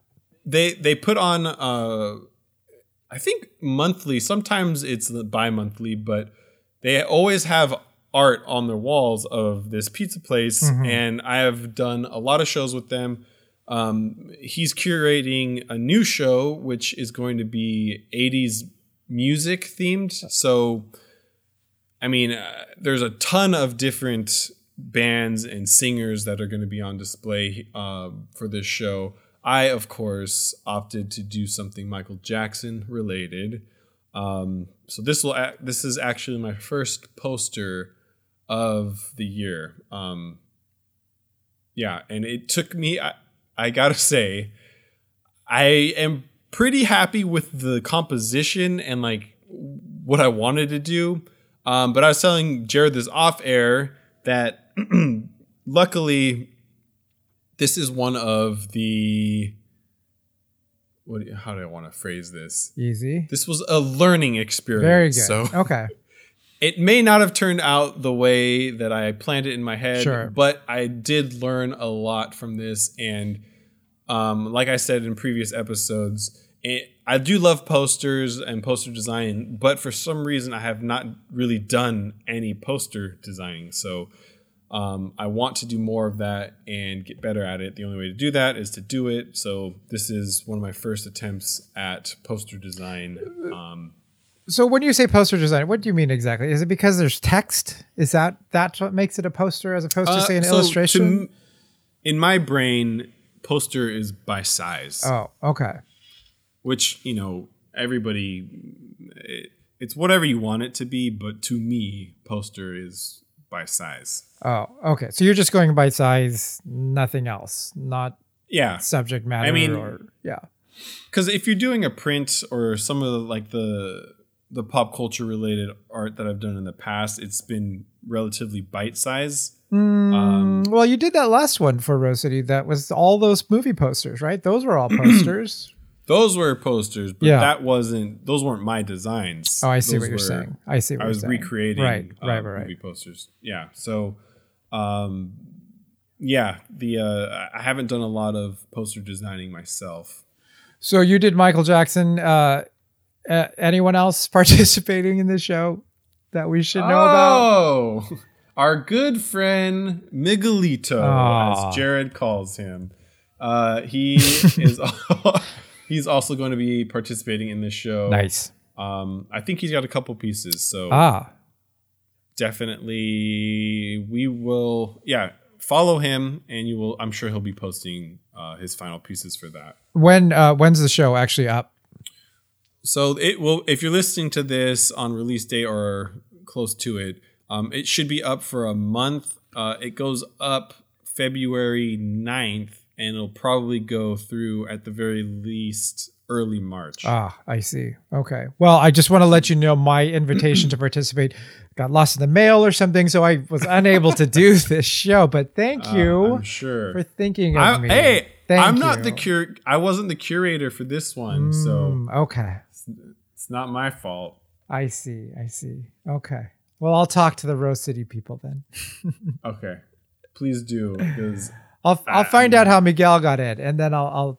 they put on I think monthly. Sometimes it's bi-monthly, but they always have art on their walls of this pizza place, and I have done a lot of shows with them. He's curating a new show which is going to be 80s music themed. So. I mean, there's a ton of different bands and singers that are going to be on display for this show. I, of course, opted to do something Michael Jackson related. So this is actually my first poster of the year. And it took me, I got to say, I am pretty happy with the composition and like what I wanted to do. But I was telling Jared this off air that luckily this is one of the, how do I want to phrase this? Easy. This was a learning experience. Very good. So okay. It may not have turned out the way that I planned it in my head, sure. But I did learn a lot from this. And like I said in previous episodes, I do love posters and poster design, but for some reason I have not really done any poster designing. So I want to do more of that and get better at it. The only way to do that is to do it. So this is one of my first attempts at poster design. So when you say poster design, what do you mean exactly? Is it because there's text? Is that's what makes it a poster as opposed to, say, an illustration? In my brain, poster is by size. Oh, okay. Which, you know, everybody, it's whatever you want it to be. But to me, poster is by size. Oh, okay. So you're just going by size, nothing else. Not subject matter. I mean, because if you're doing a print or some of the pop culture related art that I've done in the past, it's been relatively bite size. Well, you did that last one for Rose City. That was all those movie posters, right? Those were all posters. Those were posters, but those weren't my designs. Oh, I see what you're saying. I see what you're saying. I was recreating right. movie posters. Yeah. So, I haven't done a lot of poster designing myself. So you did Michael Jackson. Anyone else participating in this show that we should know about? Oh, our good friend Miguelito, as Jared calls him. He is... He's also going to be participating in this show. Nice. I think he's got a couple pieces. So definitely we will follow him and you will. I'm sure he'll be posting his final pieces for that. When's the show actually up? So it will. If you're listening to this on release day or close to it, it should be up for a month. It goes up February 9th. And it'll probably go through, at the very least, early March. Ah, I see. Okay. Well, I just want to let you know my invitation to participate got lost in the mail or something, so I was unable to do this show. But thank you for thinking of me. Hey, I'm not the curator. I wasn't the curator for this one, so okay, it's not my fault. I see. Okay. Well, I'll talk to the Rose City people then. Okay, please do, because. I'll find out how Miguel got in, and then I'll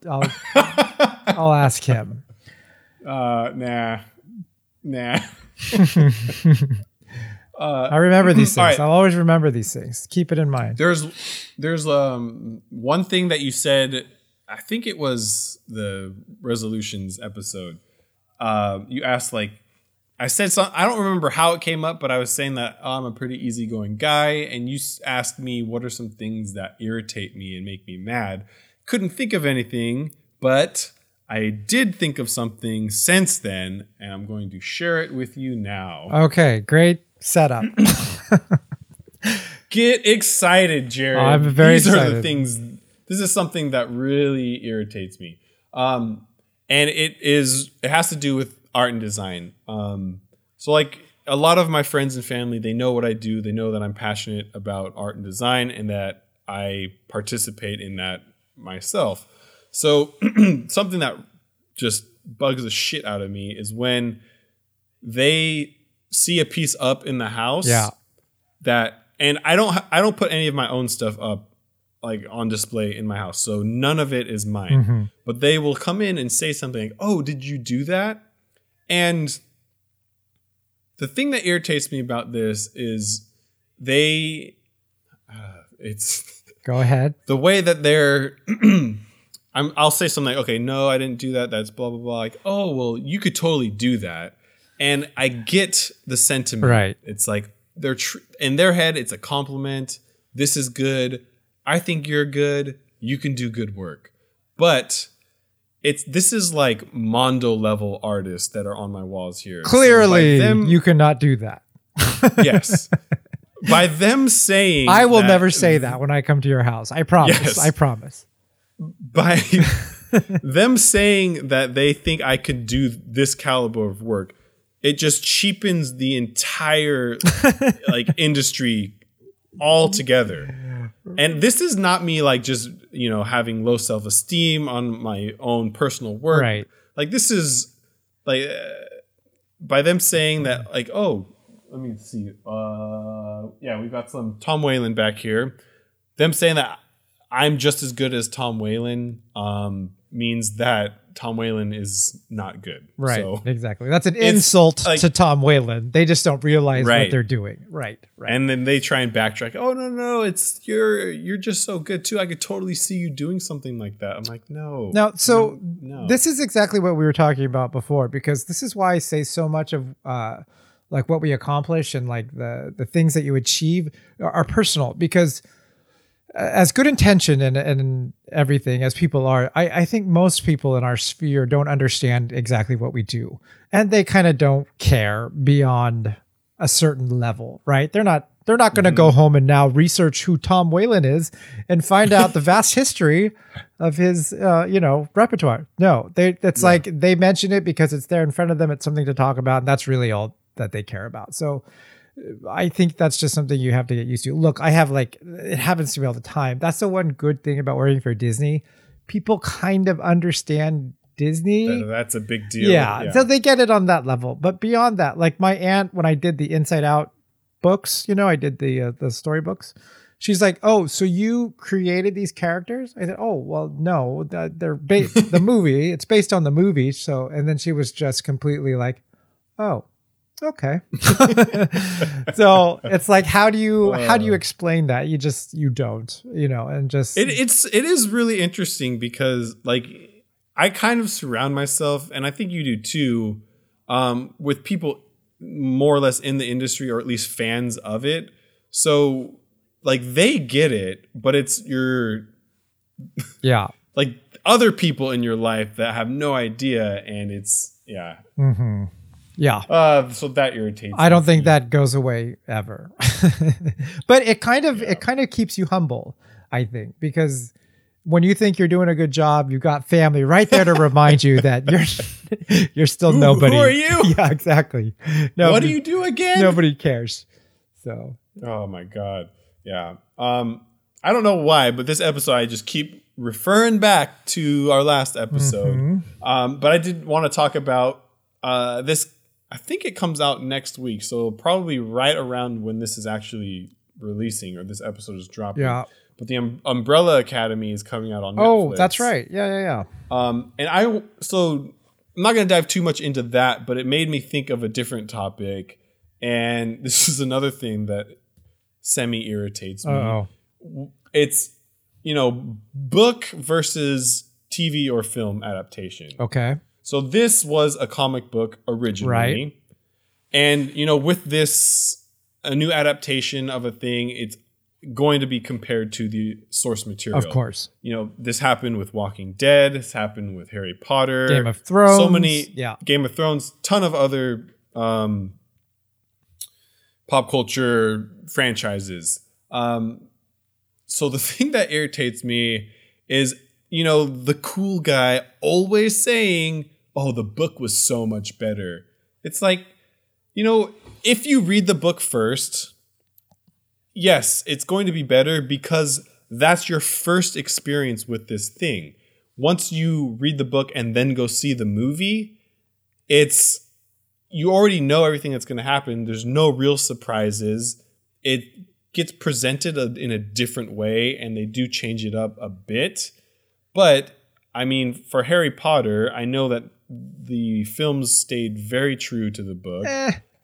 ask him. Nah. I remember these things. Right. I'll always remember these things. Keep it in mind. There's one thing that you said. I think it was the resolutions episode. You asked, like, I said something. I don't remember how it came up, but I was saying that I'm a pretty easygoing guy, and you asked me what are some things that irritate me and make me mad. Couldn't think of anything, but I did think of something since then, and I'm going to share it with you now. Okay, great. Set up. Get excited, Jared. Oh, I'm very excited. These are the things. This is something that really irritates me. And it has to do with art and design. So like a lot of my friends and family, they know what I do. They know that I'm passionate about art and design and that I participate in that myself. So something that just bugs the shit out of me is when they see a piece up in the house, yeah, that, and I don't put any of my own stuff up like on display in my house, so none of it is mine. Mm-hmm. But they will come in and say something like, "Oh, did you do that?" And the thing that irritates me about this is they, it's go ahead the way that they're. I'll say something like, "Okay, no, I didn't do that. That's blah blah blah." Like, "Oh, well, you could totally do that." And I get the sentiment. Right. It's like they're in their head, it's a compliment. This is good. I think you're good. You can do good work. But this is like Mondo level artists that are on my walls here. Clearly, so you cannot do that. Yes. By them saying, I will never say that when I come to your house. I promise. Yes. I promise. By them saying that they think I could do this caliber of work, it just cheapens the entire like industry altogether. And this is not me like just, you know, having low self-esteem on my own personal work. Right. Like this is like by them saying that like, oh, let me see. Yeah, we've got some Tom Whalen back here. Them saying that I'm just as good as Tom Whalen means that Tom Whalen is not good. Right. So exactly. That's an insult like, to Tom Whalen. They just don't realize what they're doing. Right. Right. And then they try and backtrack. Oh no. It's you're just so good too. I could totally see you doing something like that. I'm like, no. No. So no. This is exactly what we were talking about before, because this is why I say so much of like what we accomplish and like the things that you achieve are personal, because as good intention and everything as people are, I think most people in our sphere don't understand exactly what we do. And they kind of don't care beyond a certain level, right? They're not going to go home and now research who Tom Whalen is and find out the vast history of his, repertoire. No, like they mention it because it's there in front of them. It's something to talk about. And that's really all that they care about. So I think that's just something you have to get used to. Look, I have it happens to me all the time. That's the one good thing about working for Disney. People kind of understand Disney. That's a big deal. Yeah. So they get it on that level. But beyond that, like my aunt, when I did the Inside Out books, you know, I did the storybooks. She's like, oh, so you created these characters? I said, oh, well, no, they're based the movie. It's based on the movie. So, and then she was just completely like, oh, okay. So it's like, how do you explain that? You don't, and just it is really interesting because like I kind of surround myself, and I think you do too, with people more or less in the industry, or at least fans of it. So like they get it, but it's your like other people in your life that have no idea, and it's Mm-hmm. Yeah. So that irritates me. I don't think that goes away ever. But it kind of keeps you humble, I think, because when you think you're doing a good job, you've got family right there to remind you that you're still nobody. Who are you? Yeah, exactly. Nobody, what do you do again? Nobody cares. So. Oh my God. Yeah. I don't know why, but this episode I just keep referring back to our last episode. Mm-hmm. But I did want to talk about this. I think it comes out next week, so probably right around when this is actually releasing or this episode is dropping. Yeah. But the Umbrella Academy is coming out on Netflix. Oh, that's right. Yeah. And I so I'm not going to dive too much into that, but it made me think of a different topic. And this is another thing that semi-irritates me. Uh-oh. It's, you know, book versus TV or film adaptation. Okay. So this was a comic book originally. Right. And, you know, with this, a new adaptation of a thing, it's going to be compared to the source material. Of course. You know, this happened with Walking Dead. This happened with Harry Potter. Game of Thrones. So many. Yeah. Game of Thrones. Ton of other pop culture franchises. So the thing that irritates me is, you know, the cool guy always saying, oh, the book was so much better. It's like, you know, if you read the book first, yes, it's going to be better because that's your first experience with this thing. Once you read the book and then go see the movie, it's, you already know everything that's going to happen. There's no real surprises. It gets presented in a different way, and they do change it up a bit. But, I mean, for Harry Potter, I know that the films stayed very true to the book.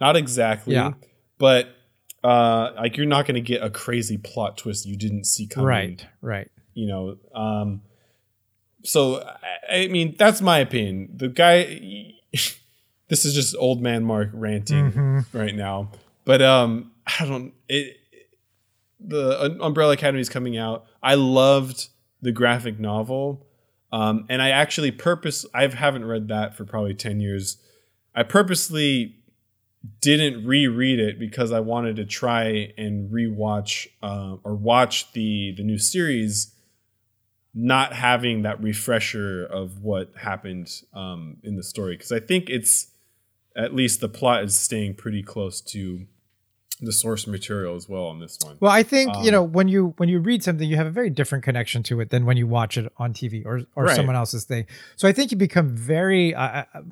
Not exactly, yeah. But like, you're not going to get a crazy plot twist you didn't see coming. Right, right. You know, so I mean, that's my opinion. The guy, this is just old man Mark ranting right now. But I don't. The Umbrella Academy is coming out. I loved the graphic novel, and I actually I haven't read that for probably 10 years. I purposely didn't reread it because I wanted to try and rewatch or watch the new series, not having that refresher of what happened in the story, because I think it's, at least the plot is staying pretty close to the source material as well on this one. Well, I think, you know, when you read something, you have a very different connection to it than when you watch it on TV or right. someone else's thing. So I think you become very,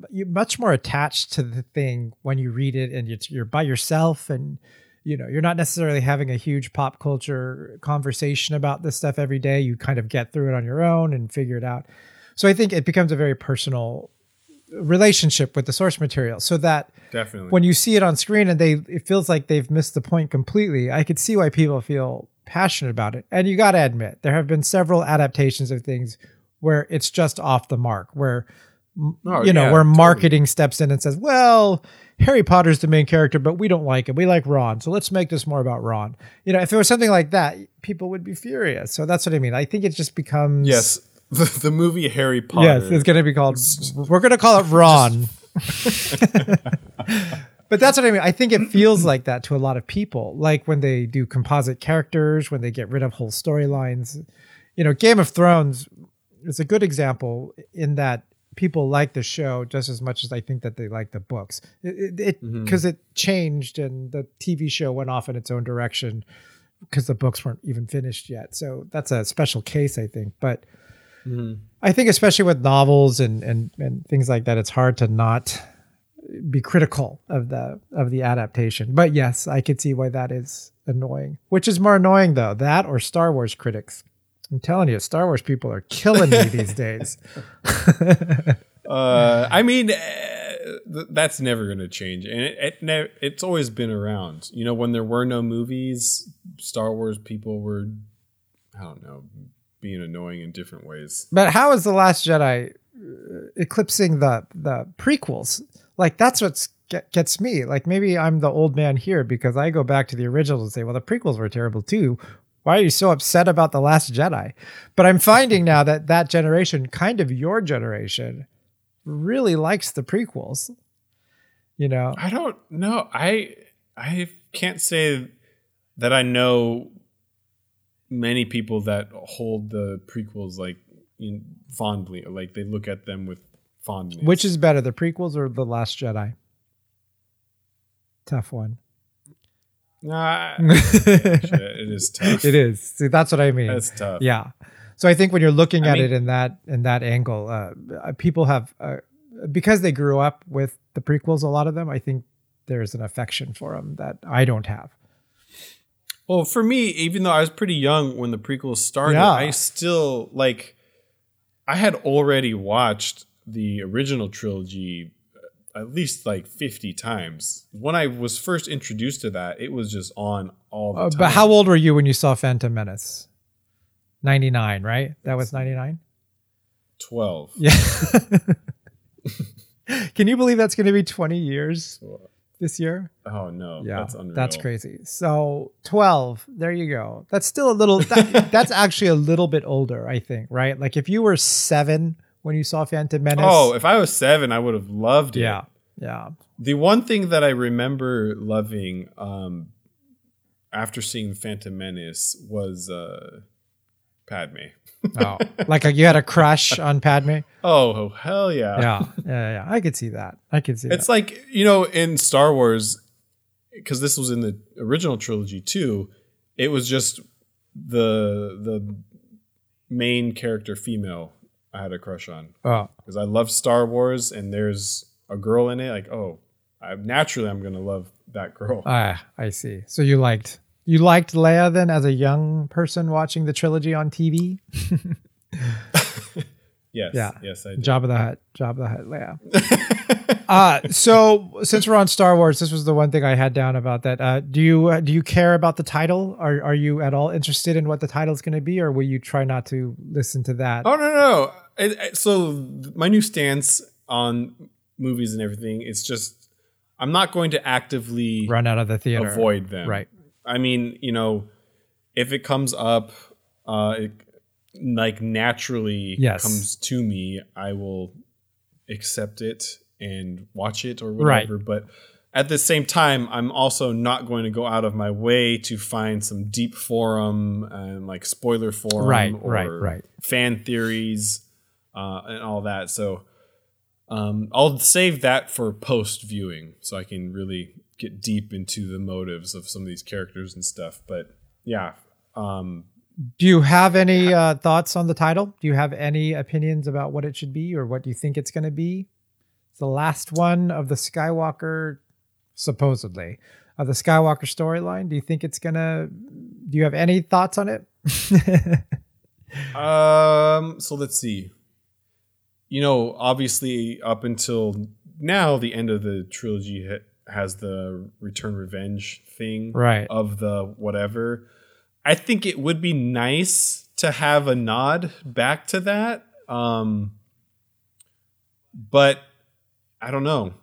you're much more attached to the thing when you read it, and you're by yourself, and, you know, you're not necessarily having a huge pop culture conversation about this stuff every day. You kind of get through it on your own and figure it out. So I think it becomes a very personal relationship with the source material, so that definitely when you see it on screen and it feels like they've missed the point completely. I could see why people feel passionate about it. And you got to admit, there have been several adaptations of things where it's just off the mark, where, where marketing steps in and says, well, Harry Potter's the main character, but we don't like him. We like Ron. So let's make this more about Ron. You know, if it was something like that, people would be furious. So that's what I mean. I think it just becomes, yes, the movie Harry Potter. Yes, it's going to be called, we're going to call it Ron. But that's what I mean. I think it feels like that to a lot of people. Like when they do composite characters, when they get rid of whole storylines. You know, Game of Thrones is a good example in that people like the show just as much as I think that they like the books. It changed, and the TV show went off in its own direction because the books weren't even finished yet. So that's a special case, I think. But I think especially with novels and things like that, it's hard to not be critical of the adaptation. But yes, I could see why that is annoying. Which is more annoying, though, that or Star Wars critics? I'm telling you, Star Wars people are killing me these days. I mean, that's never going to change, and it's always been around. You know, when there were no movies, Star Wars people were, I don't know, being annoying in different ways. But how is The Last Jedi eclipsing the prequels? Like, that's what gets me. Like, maybe I'm the old man here because I go back to the original and say, well, the prequels were terrible too. Why are you so upset about The Last Jedi? But I'm finding now that generation, kind of your generation, really likes the prequels. You know, I don't know. I can't say that I know many people that hold the prequels like fondly, or like they look at them with fondness. Which is better, the prequels or The Last Jedi? Tough one. Nah, it is tough. It is. See, that's what I mean. That's tough. Yeah. So I think when you're looking at it in that angle, people have because they grew up with the prequels. A lot of them, I think, there's an affection for them that I don't have. Well, for me, even though I was pretty young when the prequels started, I still, like, I had already watched the original trilogy at least like 50 times. When I was first introduced to that, it was just on all the time. But how old were you when you saw Phantom Menace? 99, right? That was 99? 12. Yeah. Can you believe that's going to be 20 years this year? Oh, no. Yeah, that's unreal. That's crazy. So 12. There you go. That's still a little... That's actually a little bit older, I think, right? Like if you were 7 when you saw Phantom Menace... Oh, if I was 7, I would have loved it. Yeah, yeah. The one thing that I remember loving after seeing Phantom Menace was... Padme. Oh, like you had a crush on Padme? Oh, hell yeah. Yeah. I could see that. It's like, you know, in Star Wars, because this was in the original trilogy too, it was just the main character female I had a crush on. Oh. Because I love Star Wars and there's a girl in it. Like, oh, I'm naturally going to love that girl. Ah, I see. So you liked Leia then as a young person watching the trilogy on TV? Yes, I did. Jabba the Hutt, Leia. So since we're on Star Wars, this was the one thing I had down about that. Do you care about the title? Are you at all interested in what the title is going to be, or will you try not to listen to that? Oh, no. So my new stance on movies and everything, it's just I'm not going to actively run out of the theater, avoid them. Right. I mean, you know, if it comes up, naturally comes to me, I will accept it and watch it or whatever. Right. But at the same time, I'm also not going to go out of my way to find some deep forum and like spoiler forum or fan theories and all that. So I'll save that for post viewing so I can really get deep into the motives of some of these characters and stuff. But yeah. Do you have any thoughts on the title? Do you have any opinions about what it should be or what you think it's going to be? It's the last one of the Skywalker, supposedly, of the Skywalker storyline. Do you have any thoughts on it? So let's see. You know, obviously up until now, the end of the trilogy has the return revenge thing of the whatever. I think it would be nice to have a nod back to that. But I don't know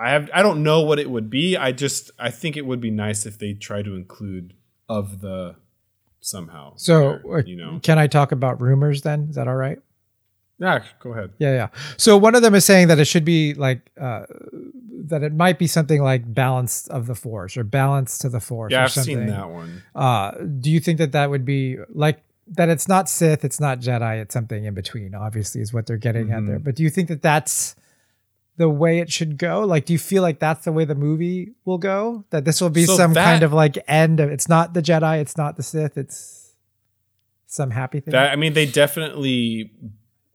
I don't know what it would be. I think it would be nice if they try to include of the somehow. So, there, you know, can I talk about rumors then? Is that all right? Yeah, go ahead. Yeah. So one of them is saying that it should be like, that it might be something like balance of the force or balance to the force. Yeah, or something. I've seen that one. Do you think that would be like that? It's not Sith, it's not Jedi, it's something in between. Obviously, is what they're getting at there. But do you think that that's the way it should go? Like, do you feel like that's the way the movie will go? That this will be kind of like end of it's not the Jedi, it's not the Sith, it's some happy thing. They definitely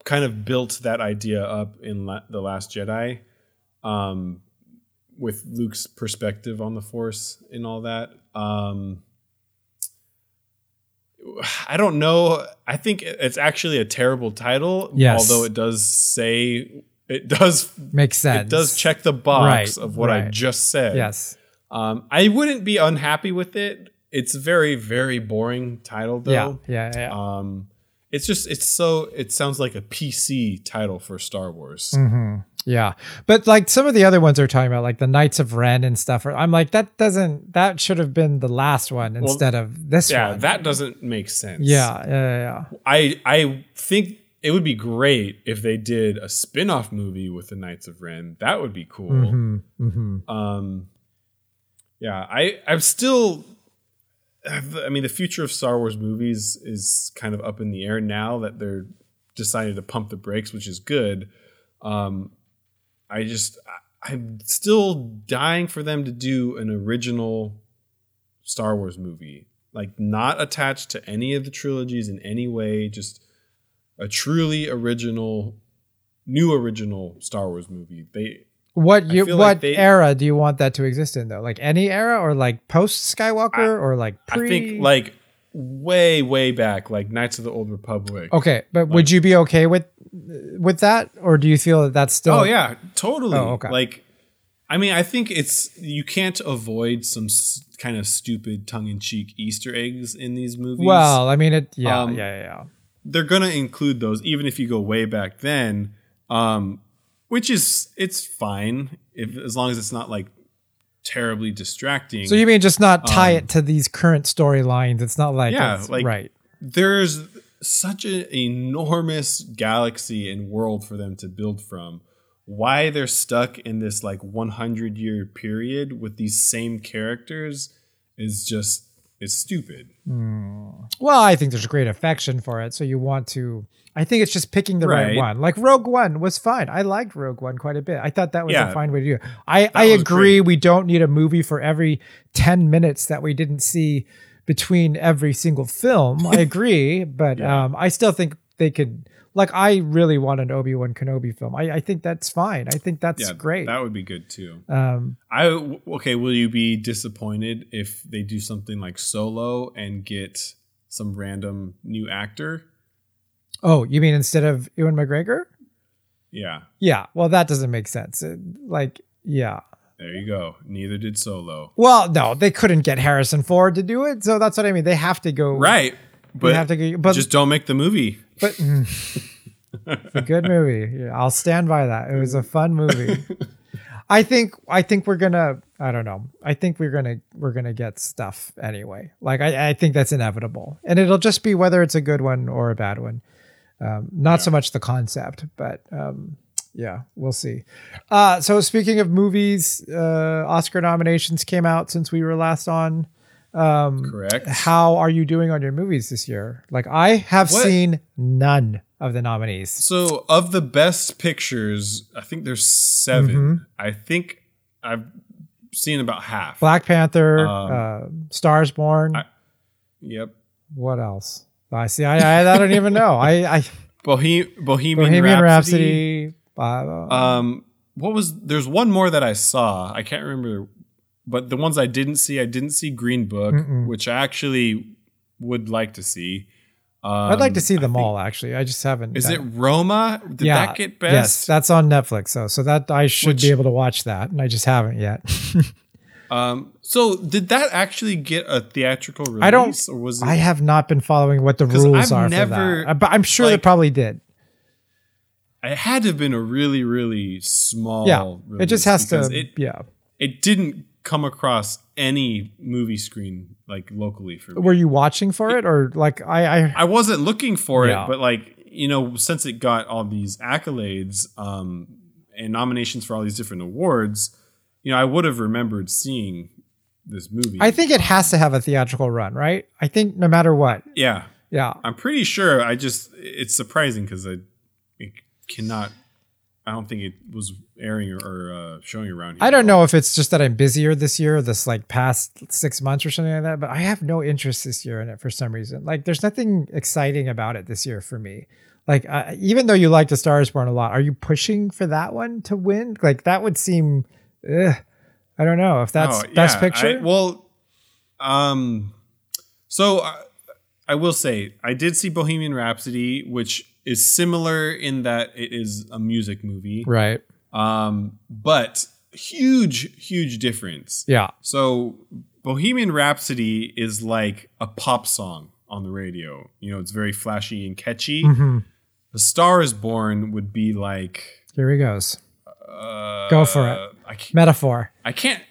kind of built that idea up in The Last Jedi. With Luke's perspective on the Force and all that. I don't know. I think it's actually a terrible title. Yes. Although it does make sense. It does check the box of what I just said. Yes. I wouldn't be unhappy with it. It's a very, very boring title though. Yeah. It sounds like a PC title for Star Wars. Mm-hmm. Yeah. But like some of the other ones are talking about like the Knights of Ren and stuff. I'm like, that should have been the last one instead of this one. Yeah, that doesn't make sense. Yeah. I think it would be great if they did a spin-off movie with the Knights of Ren. That would be cool. Mm-hmm. I'm still... the future of Star Wars movies is kind of up in the air now that they're deciding to pump the brakes, which is good. I'm still dying for them to do an original Star Wars movie, like not attached to any of the trilogies in any way, just a truly original Star Wars movie. Era do you want that to exist in though? Like any era or like post Skywalker or like pre? I think like way back, like Knights of the Old Republic. Okay, but would you be okay with with that, or do you feel that that's still? Oh yeah, totally. Oh, okay. Like, I mean, I think you can't avoid some kind of stupid tongue-in-cheek Easter eggs in these movies. Well, I mean, yeah. They're gonna include those, even if you go way back then, which is it's fine as long as it's not like terribly distracting. So you mean just not tie it to these current storylines? It's not like right. There's such an enormous galaxy and world for them to build from. Why they're stuck in this like 100-year period with these same characters is just it's stupid. Well, I think there's a great affection for it, so you want to. I think it's just picking the right one. Like Rogue One was fine. I liked Rogue One quite a bit. I thought that was a fine way to do it. I agree. Great. We don't need a movie for every 10 minutes that we didn't see between every single film. I agree, but I still think they could. Like, I really want an Obi-Wan Kenobi film. I think that's fine. I think that's great. That would be good, too. Will you be disappointed if they do something like Solo and get some random new actor? Oh, you mean instead of Ewan McGregor? Yeah. Yeah. Well, that doesn't make sense. There you go. Neither did Solo. Well, no, they couldn't get Harrison Ford to do it. So that's what I mean. They have to go. Right. But just don't make the movie. But it's a good movie. I'll stand by that. It was a fun movie. I think we're gonna. I don't know. I think we're gonna get stuff anyway. Like I think that's inevitable, and it'll just be whether it's a good one or a bad one. Not so much the concept, but we'll see. So speaking of movies, Oscar nominations came out since we were last on. Correct. How are you doing on your movies this year? Like I have seen none of the nominees. So of the best pictures, I think there's 7. Mm-hmm. I think I've seen about half. Black Panther, Stars Born. Yep. What else? I see. I don't even know. Bohemian Rhapsody. There's one more that I saw. I can't remember. But the ones I didn't see Green Book, which I actually would like to see. I'd like to see them all, actually. I just haven't. Is it Roma? Did that get best? Yes, that's on Netflix. So that I should be able to watch that, and I just haven't yet. So did that actually get a theatrical release? I have not been following what the rules are for that. But I'm sure they probably did. It had to have been a really, really small release. It just has to. It didn't come across any movie screen like locally for me. Were you watching for it or like I wasn't looking for it, but like, you know, since it got all these accolades and nominations for all these different awards, you know, I would have remembered seeing this movie. I think it has to have a theatrical run, right? I think no matter what. Yeah. Yeah. I'm pretty sure. It's surprising because I don't think it was airing or showing around here. I don't know if it's just that I'm busier this year, this like past 6 months or something like that, but I have no interest this year in it for some reason. Like there's nothing exciting about it this year for me. Like even though you like The Star Is Born a lot, are you pushing for that one to win? Like that would seem, I don't know if that's best picture. I will say I did see Bohemian Rhapsody, which is similar in that it is a music movie. Right. But huge difference. Yeah. So Bohemian Rhapsody is like a pop song on the radio. You know, it's very flashy and catchy. Mm-hmm. The Star Is Born would be like... Here he goes. Go for it. Metaphor. I can't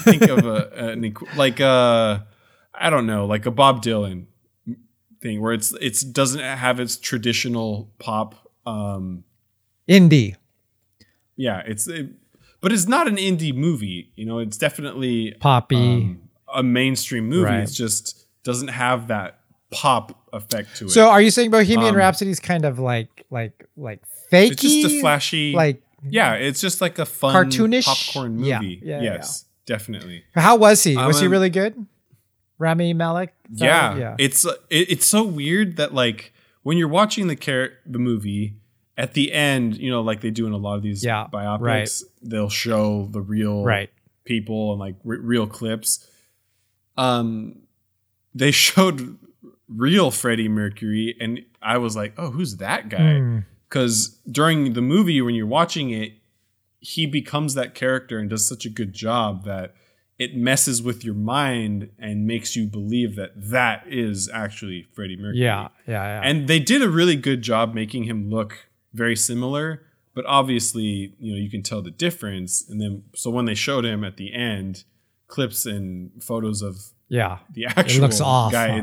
think of I don't know, like a Bob Dylan thing where it doesn't have its traditional pop indie. Yeah, but it's not an indie movie. You know, it's definitely poppy, a mainstream movie. Right. It just doesn't have that pop effect to it. So, are you saying Bohemian Rhapsody is kind of like fakey? It's just a flashy, it's just like a fun cartoonish popcorn movie. Yeah, definitely. How was he? Was he really good? Rami Malek. It's so weird that like when you're watching the movie at the end, you know, like they do in a lot of these biopics, they'll show the real people and like real clips. They showed real Freddie Mercury, and I was like, oh, who's that guy? Because during the movie, when you're watching it, he becomes that character and does such a good job that it messes with your mind and makes you believe that that is actually Freddie Mercury. Yeah. And they did a really good job making him look very similar, but obviously, you know, you can tell the difference. And then, so when they showed him at the end, clips and photos of the actual guy,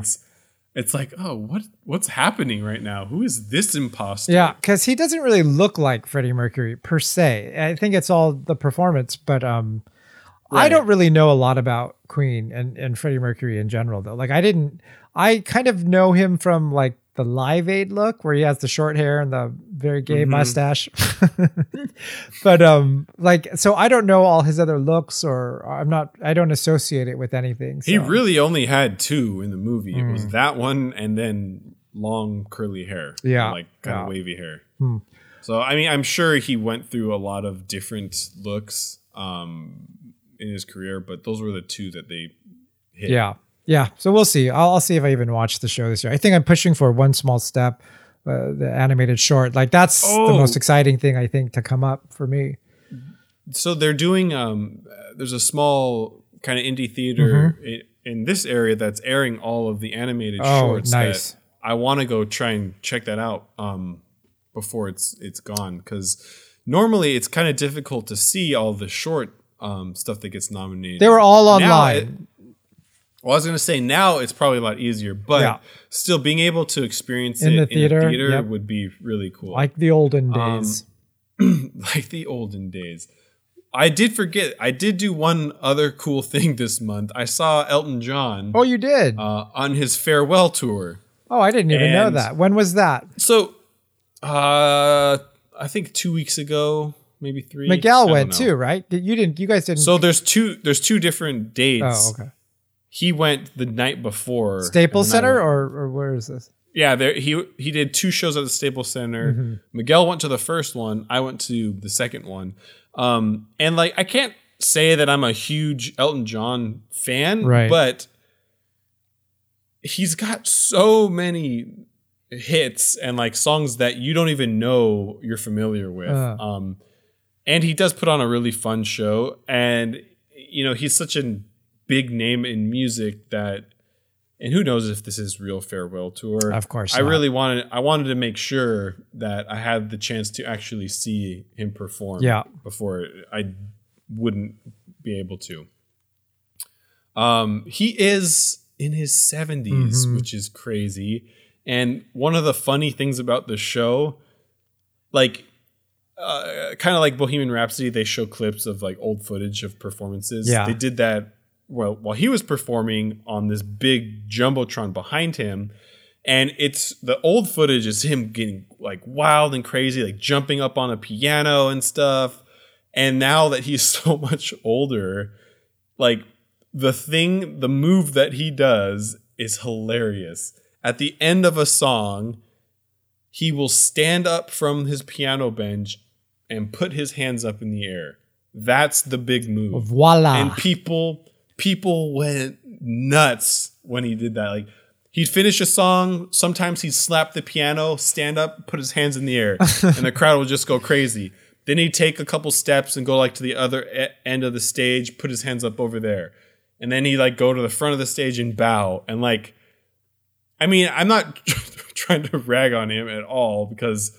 it's like, oh, what's happening right now? Who is this imposter? Yeah, because he doesn't really look like Freddie Mercury per se. I think it's all the performance, but right. I don't really know a lot about Queen and Freddie Mercury in general, though. Like, I kind of know him from like the Live Aid look where he has the short hair and the very gay mustache. But so I don't know all his other looks, or I don't associate it with anything. So. He really only had two in the movie. It was that one and then long curly hair. Yeah. Like kind of wavy hair. Hmm. So, I mean, I'm sure he went through a lot of different looks in his career, but those were the two that they hit. Yeah. So we'll see. I'll see if I even watch the show this year. I think I'm pushing for One Small Step, the animated short. Like that's the most exciting thing I think to come up for me. So they're doing, there's a small kind of indie theater in this area that's airing all of the animated shorts. Nice. That I want to go try and check that out before it's gone. Because normally it's kind of difficult to see all the short stuff that gets nominated. They were all online. I was going to say now it's probably a lot easier, but still being able to experience it in the theater would be really cool. Like the olden days. I did forget. I did do one other cool thing this month. I saw Elton John. Oh, you did? On his farewell tour. Oh, I didn't even know that. When was that? So I think 2 weeks ago. Maybe three. Miguel went too, right? You guys didn't. So there's two different dates. Oh, okay. He went the night before. Staples Center or where is this? Yeah, he did two shows at the Staples Center. Mm-hmm. Miguel went to the first one. I went to the second one. And like I can't say that I'm a huge Elton John fan, right, but he's got so many hits and like songs that you don't even know you're familiar with. And he does put on a really fun show, and you know, he's such a big name in music that, and who knows if this is real farewell tour. Of course. I wanted to make sure that I had the chance to actually see him perform before I wouldn't be able to. He is in his 70s, which is crazy. And one of the funny things about the show, like kind of like Bohemian Rhapsody, they show clips of like old footage of performances. Yeah. They did that while he was performing on this big jumbotron behind him, and it's the old footage is him getting like wild and crazy, like jumping up on a piano and stuff. And now that he's so much older, like the move that he does is hilarious. At the end of a song, he will stand up from his piano bench and put his hands up in the air. That's the big move. Voila. And people went nuts when he did that. Like he'd finish a song. Sometimes he'd slap the piano, stand up, put his hands in the air, and the crowd would just go crazy. Then he'd take a couple steps and go like to the other end of the stage, put his hands up over there. And then he'd like go to the front of the stage and bow. And like, I mean, I'm not trying to rag on him at all because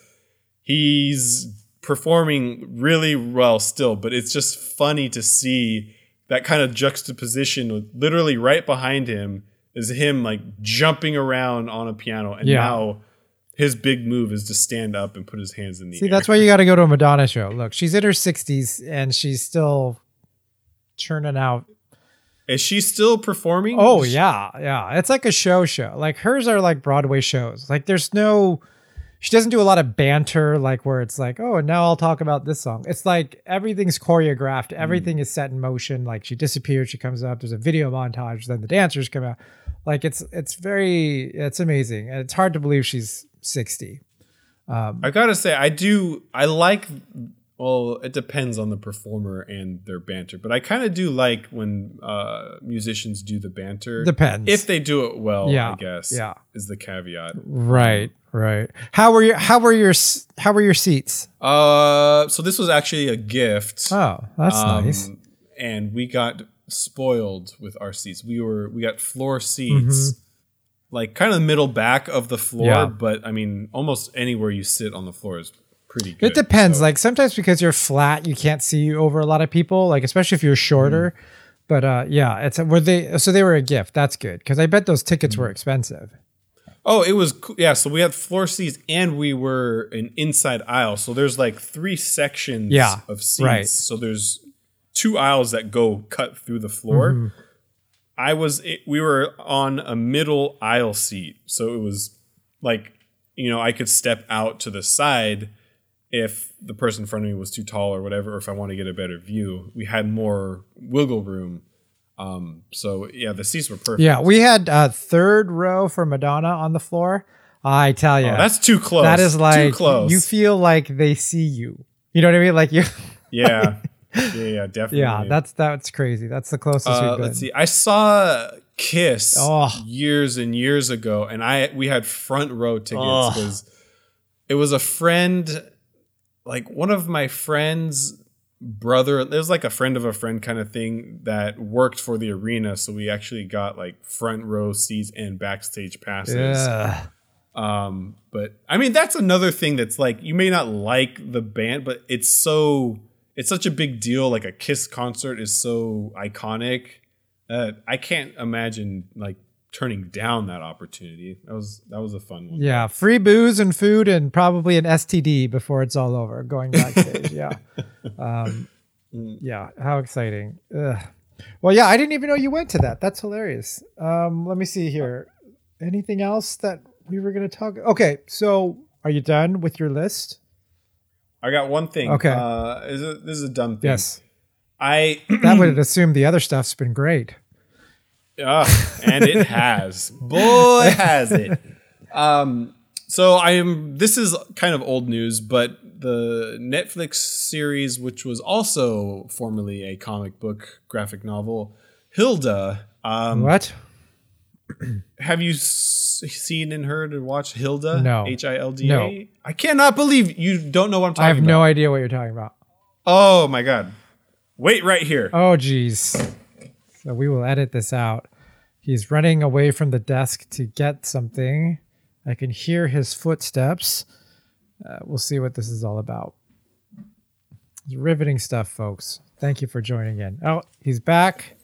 he's performing really well still, but it's just funny to see that kind of juxtaposition with literally right behind him is him like jumping around on a piano. And now his big move is to stand up and put his hands in the air. See, that's why you got to go to a Madonna show. Look, she's in her 60s and she's still churning out. Is she still performing? Oh, yeah. Yeah. It's like a show. Like hers are like Broadway shows. Like she doesn't do a lot of banter, like where it's like, oh, and now I'll talk about this song. It's like everything's choreographed. Everything is set in motion. Like she disappears, she comes up, there's a video montage, then the dancers come out. Like it's amazing. And it's hard to believe she's 60. I gotta say, I like Well, it depends on the performer and their banter. But I kind of do like when musicians do the banter. Depends. If they do it well, yeah. I guess. Yeah. Is the caveat. Right. Right. How were your seats? So this was actually a gift. Oh, that's nice. And we got spoiled with our seats. We got floor seats. Mm-hmm. Like kind of the middle back of the floor, yeah. But I mean, almost anywhere you sit on the floor is pretty good. It depends. So. Like sometimes because you're flat, you can't see over a lot of people, like especially if you're shorter. Mm. But yeah, they were a gift. That's good because I bet those tickets were expensive. Oh, it was yeah. So we had floor seats and we were an inside aisle. So there's like three sections of seats. Right. So there's two aisles that go cut through the floor. Mm-hmm. We were on a middle aisle seat. So it was like, you know, I could step out to the side if the person in front of me was too tall or whatever, or if I want to get a better view. We had more wiggle room. So yeah, the seats were perfect. Yeah. We had a third row for Madonna on the floor. I tell you, that's too close. That is like, too close. You feel like they see you, you know what I mean? Like you, yeah. Yeah, definitely. Yeah, that's crazy. That's the closest we've been. Let's see. I saw Kiss years and years ago, and we had front row tickets because it was a friend, like one of my friend's brother. It was like a friend of a friend kind of thing that worked for the arena, so we actually got like front row seats and backstage passes. Yeah. But I mean, that's another thing that's like you may not like the band, but it's so. It's such a big deal. Like a Kiss concert is so iconic. I can't imagine like turning down that opportunity. That was a fun one. Yeah, free booze and food and probably an STD before it's all over. Going backstage, yeah, yeah. How exciting! Ugh. Well, yeah, I didn't even know you went to that. That's hilarious. Let me see here. Anything else that we were going to talk? Okay, so are you done with your list? I got one thing. Okay. This is a dumb thing. Yes. That would assume the other stuff's been great. And it has. Boy, has it. So this is kind of old news, but the Netflix series, which was also formerly a comic book graphic novel, Hilda. What? Have you seen and heard and watched Hilda? No. Hilda? No. I cannot believe you don't know what I'm talking about. I have no idea what you're talking about. Oh, my God. Wait right here. Oh, geez. So we will edit this out. He's running away from the desk to get something. I can hear his footsteps. We'll see what this is all about. It's riveting stuff, folks. Thank you for joining in. Oh, he's back.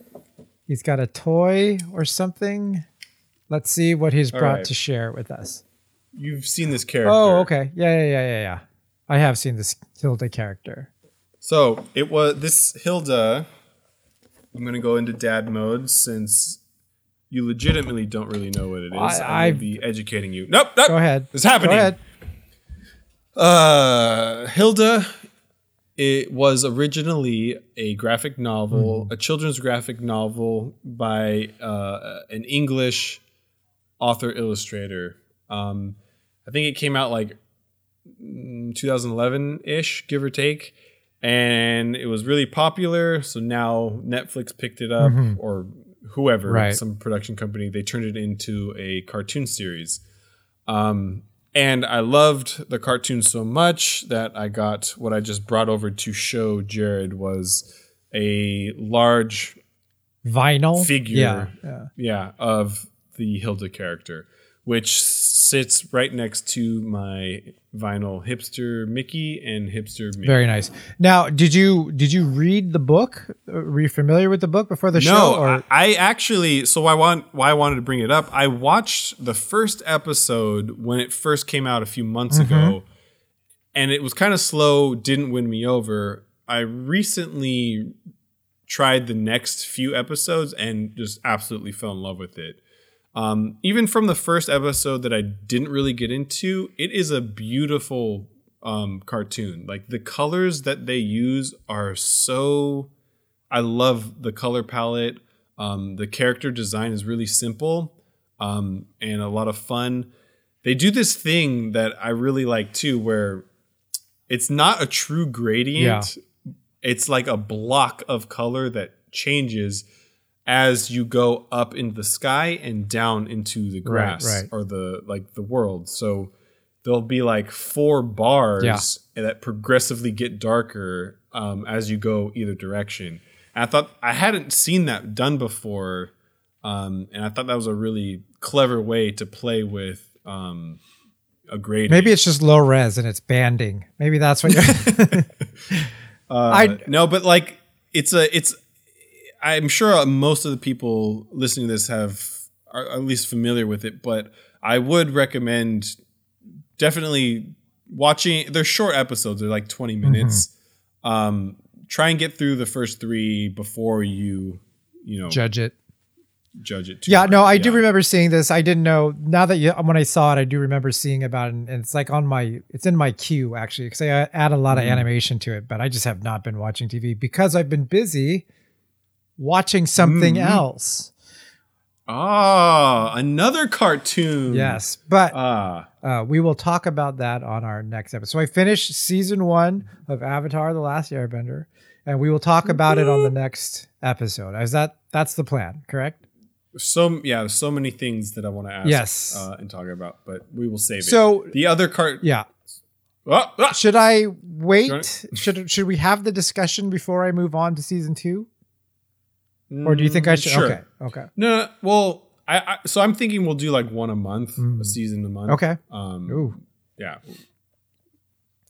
He's got a toy or something. Let's see what he's brought to share with us. You've seen this character. Oh, okay. Yeah. I have seen this Hilda character. So it was this Hilda. I'm going to go into dad mode since you legitimately don't really know what it is. I'll be educating you. Nope. Go ahead. It's happening. Go ahead. Hilda. It was originally a graphic novel, a children's graphic novel by an English author illustrator. I think it came out like 2011-ish, give or take. And it was really popular. So now Netflix picked it up or whoever, some production company. They turned it into a cartoon series. And I loved the cartoon so much that I got what I just brought over to show Jared was a large vinyl figure of the Hilda character, which sits right next to my vinyl Hipster Mickey and Hipster Mickey. Very nice. Now, did you read the book? Were you familiar with the book before the show? No, I actually. So why I wanted to bring it up. I watched the first episode when it first came out a few months ago, and it was kind of slow. Didn't win me over. I recently tried the next few episodes and just absolutely fell in love with it. Even from the first episode that I didn't really get into, it is a beautiful cartoon. Like the colors that they use are so. I love the color palette. The character design is really simple and a lot of fun. They do this thing that I really like too, where It's not a true gradient. Yeah. It's like a block of color that changes as you go up into the sky and down into the grass or the like the world. So there'll be like four bars that progressively get darker as you go either direction. And I thought I hadn't seen that done before. And I thought that was a really clever way to play with a gradient. Maybe it's just low res and it's banding. Maybe that's what you're... No, but like I'm sure most of the people listening to this are at least familiar with it, but I would recommend definitely watching. They're short episodes. They're like 20 minutes. Mm-hmm. Try and get through the first three before you judge it. Too hard. No, I do remember seeing this. I didn't know. Now that when I saw it, I do remember seeing about it, and it's like it's in my queue actually, because I add a lot of animation to it, but I just have not been watching TV because I've been busy watching something else. Ah, another cartoon. Yes, but we will talk about that on our next episode. So I finished season 1 of Avatar the Last Airbender, and we will talk about it on the next episode. Is that's the plan, correct? So many things that I want to ask and talk about, but we will save it. So the other cart. Yeah. Should I wait? Should we have the discussion before I move on to season 2? Or do you think I should? Sure. Okay. No. Well, so I'm thinking we'll do like one a month, a season a month. Okay. Yeah.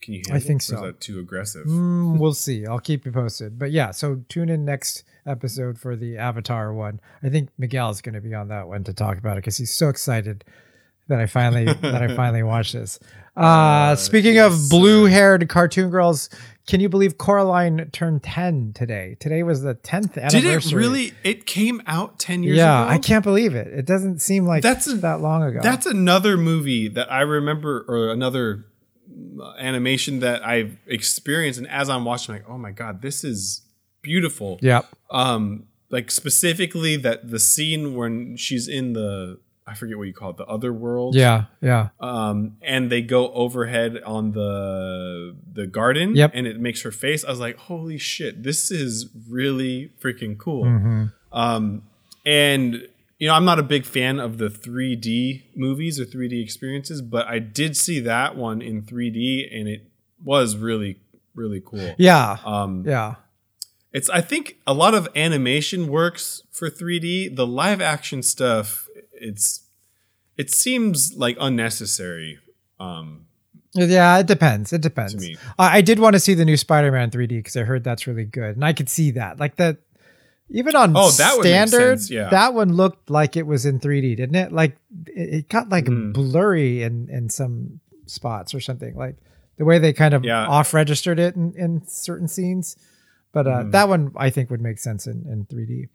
Can you handle it? I think so. Is that too aggressive? We'll see. I'll keep you posted. But yeah, so tune in next episode for the Avatar one. I think Miguel is going to be on that one to talk about it because he's so excited that I finally watched this. Speaking of blue-haired cartoon girls, can you believe Coraline turned 10 today? Today was the 10th anniversary. Did it really? It came out 10 years ago? Yeah, I can't believe it. It doesn't seem like that long ago. That's another movie that I remember, or another animation that I've experienced, and as I'm watching, I'm like, oh my God, this is beautiful. Yeah. Like specifically that the scene when she's in I forget what you call it, the other world. Yeah. And they go overhead on the garden. Yep. And it makes her face. I was like, holy shit, this is really freaking cool. Mm-hmm. And I'm not a big fan of the 3D movies or 3D experiences, but I did see that one in 3D, and it was really, really cool. Yeah. I think a lot of animation works for 3D. The live action stuff, it seems like unnecessary. It depends. It depends. To me. I did want to see the new Spider-Man 3D because I heard that's really good, and I could see that. Like that. Even on standard, that one looked like it was in 3D, didn't it? Like it got like blurry in some spots or something, like the way they kind of off-registered it in certain scenes. But that one I think would make sense in 3D.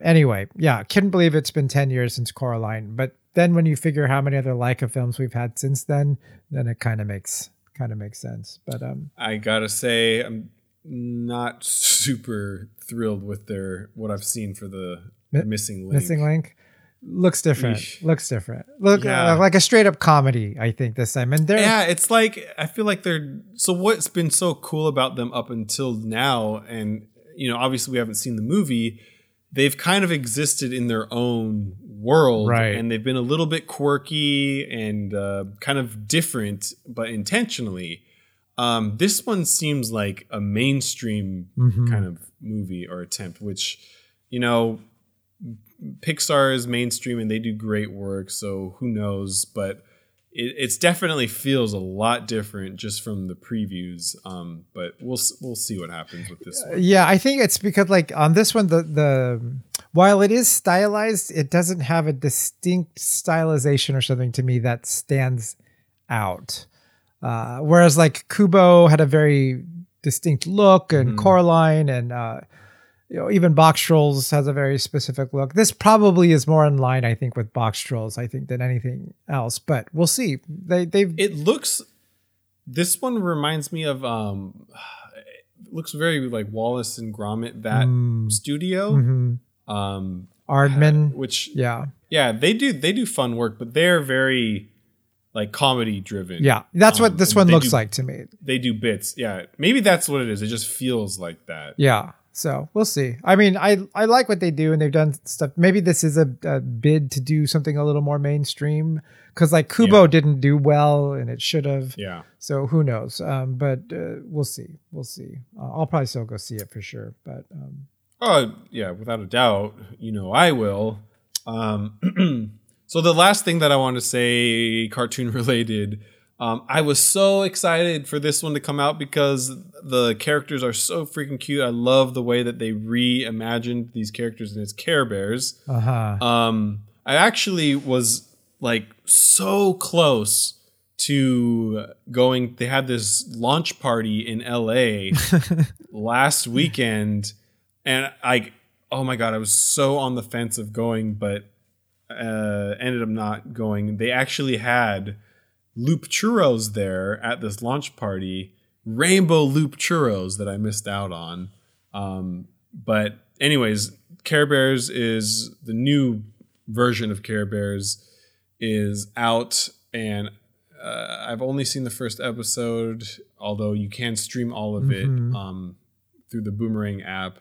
Anyway, couldn't believe it's been 10 years since Coraline. But then when you figure how many other Laika films we've had since then it kind of makes sense. But I gotta say, I'm not super thrilled with what I've seen for the Missing Link. Missing Link looks different. Eesh. Look like a straight up comedy, I think, this time. And it's like I feel like they're so what's been so cool about them up until now, and obviously we haven't seen the movie. They've kind of existed in their own world, right? And they've been a little bit quirky and kind of different, but intentionally. This one seems like a mainstream kind of movie or attempt, which, Pixar is mainstream and they do great work. So who knows? But it definitely feels a lot different just from the previews. But we'll see what happens with this one. Yeah, I think it's because like on this one, the while it is stylized, it doesn't have a distinct stylization or something to me that stands out. Whereas like Kubo had a very distinct look, and Coraline and even Box Trolls has a very specific look. This probably is more in line, I think, with Box Trolls, I think, than anything else. But we'll see. This one reminds me of it looks very like Wallace and Gromit, that studio. Mm-hmm. Aardman. Which they do fun work, but they're very like comedy driven. Yeah, that's what this one looks like to me. They do bits. Yeah, maybe that's what it is. It just feels like that. Yeah. So we'll see. I mean, I like what they do and they've done stuff. Maybe this is a bid to do something a little more mainstream because like Kubo didn't do well and it should have. Yeah. So who knows? But we'll see. We'll see. I'll probably still go see it for sure. But yeah, without a doubt, you know, I will. So the last thing that I want to say, cartoon related, I was so excited for this one to come out because the characters are so freaking cute. I love the way that they reimagined these characters, and it's Care Bears. Uh-huh. I actually was like so close to going. They had this launch party in LA last weekend, and oh my God, I was so on the fence of going, but ended up not going. They actually had Loop Churros there at this launch party, rainbow Loop Churros that I missed out on. But anyways, Care Bears is the new version of Care Bears is out, and I've only seen the first episode, although you can stream all of it through the Boomerang app.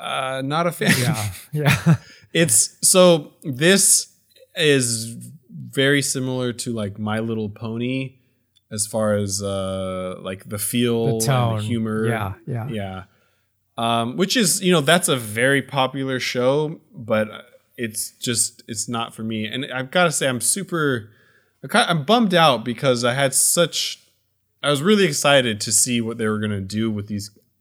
Not a fan. Yeah. It's so this is very similar to like My Little Pony as far as like the feel, the tone, and the humor. Yeah. Which is, you know, that's a very popular show, but it's not for me. And I've got to say, I'm bummed out because I was really excited to see what they were going to do with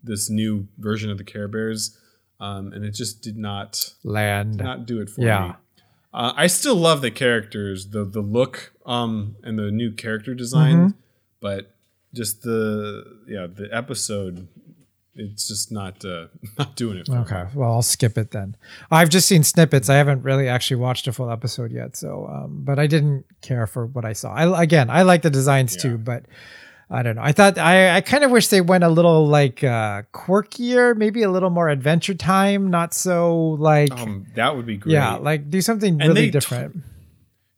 this new version of the Care Bears. And it just did not land, did not do it for me. I still love the characters, the look, and the new character design, but just the episode, it's just not doing it for me. Okay, well, I'll skip it then. I've just seen snippets. I haven't really actually watched a full episode yet, so but I didn't care for what I saw. I like the designs too, but I don't know. I thought I kind of wish they went a little like quirkier, maybe a little more Adventure Time, not so like that would be great. Yeah, like do something really different.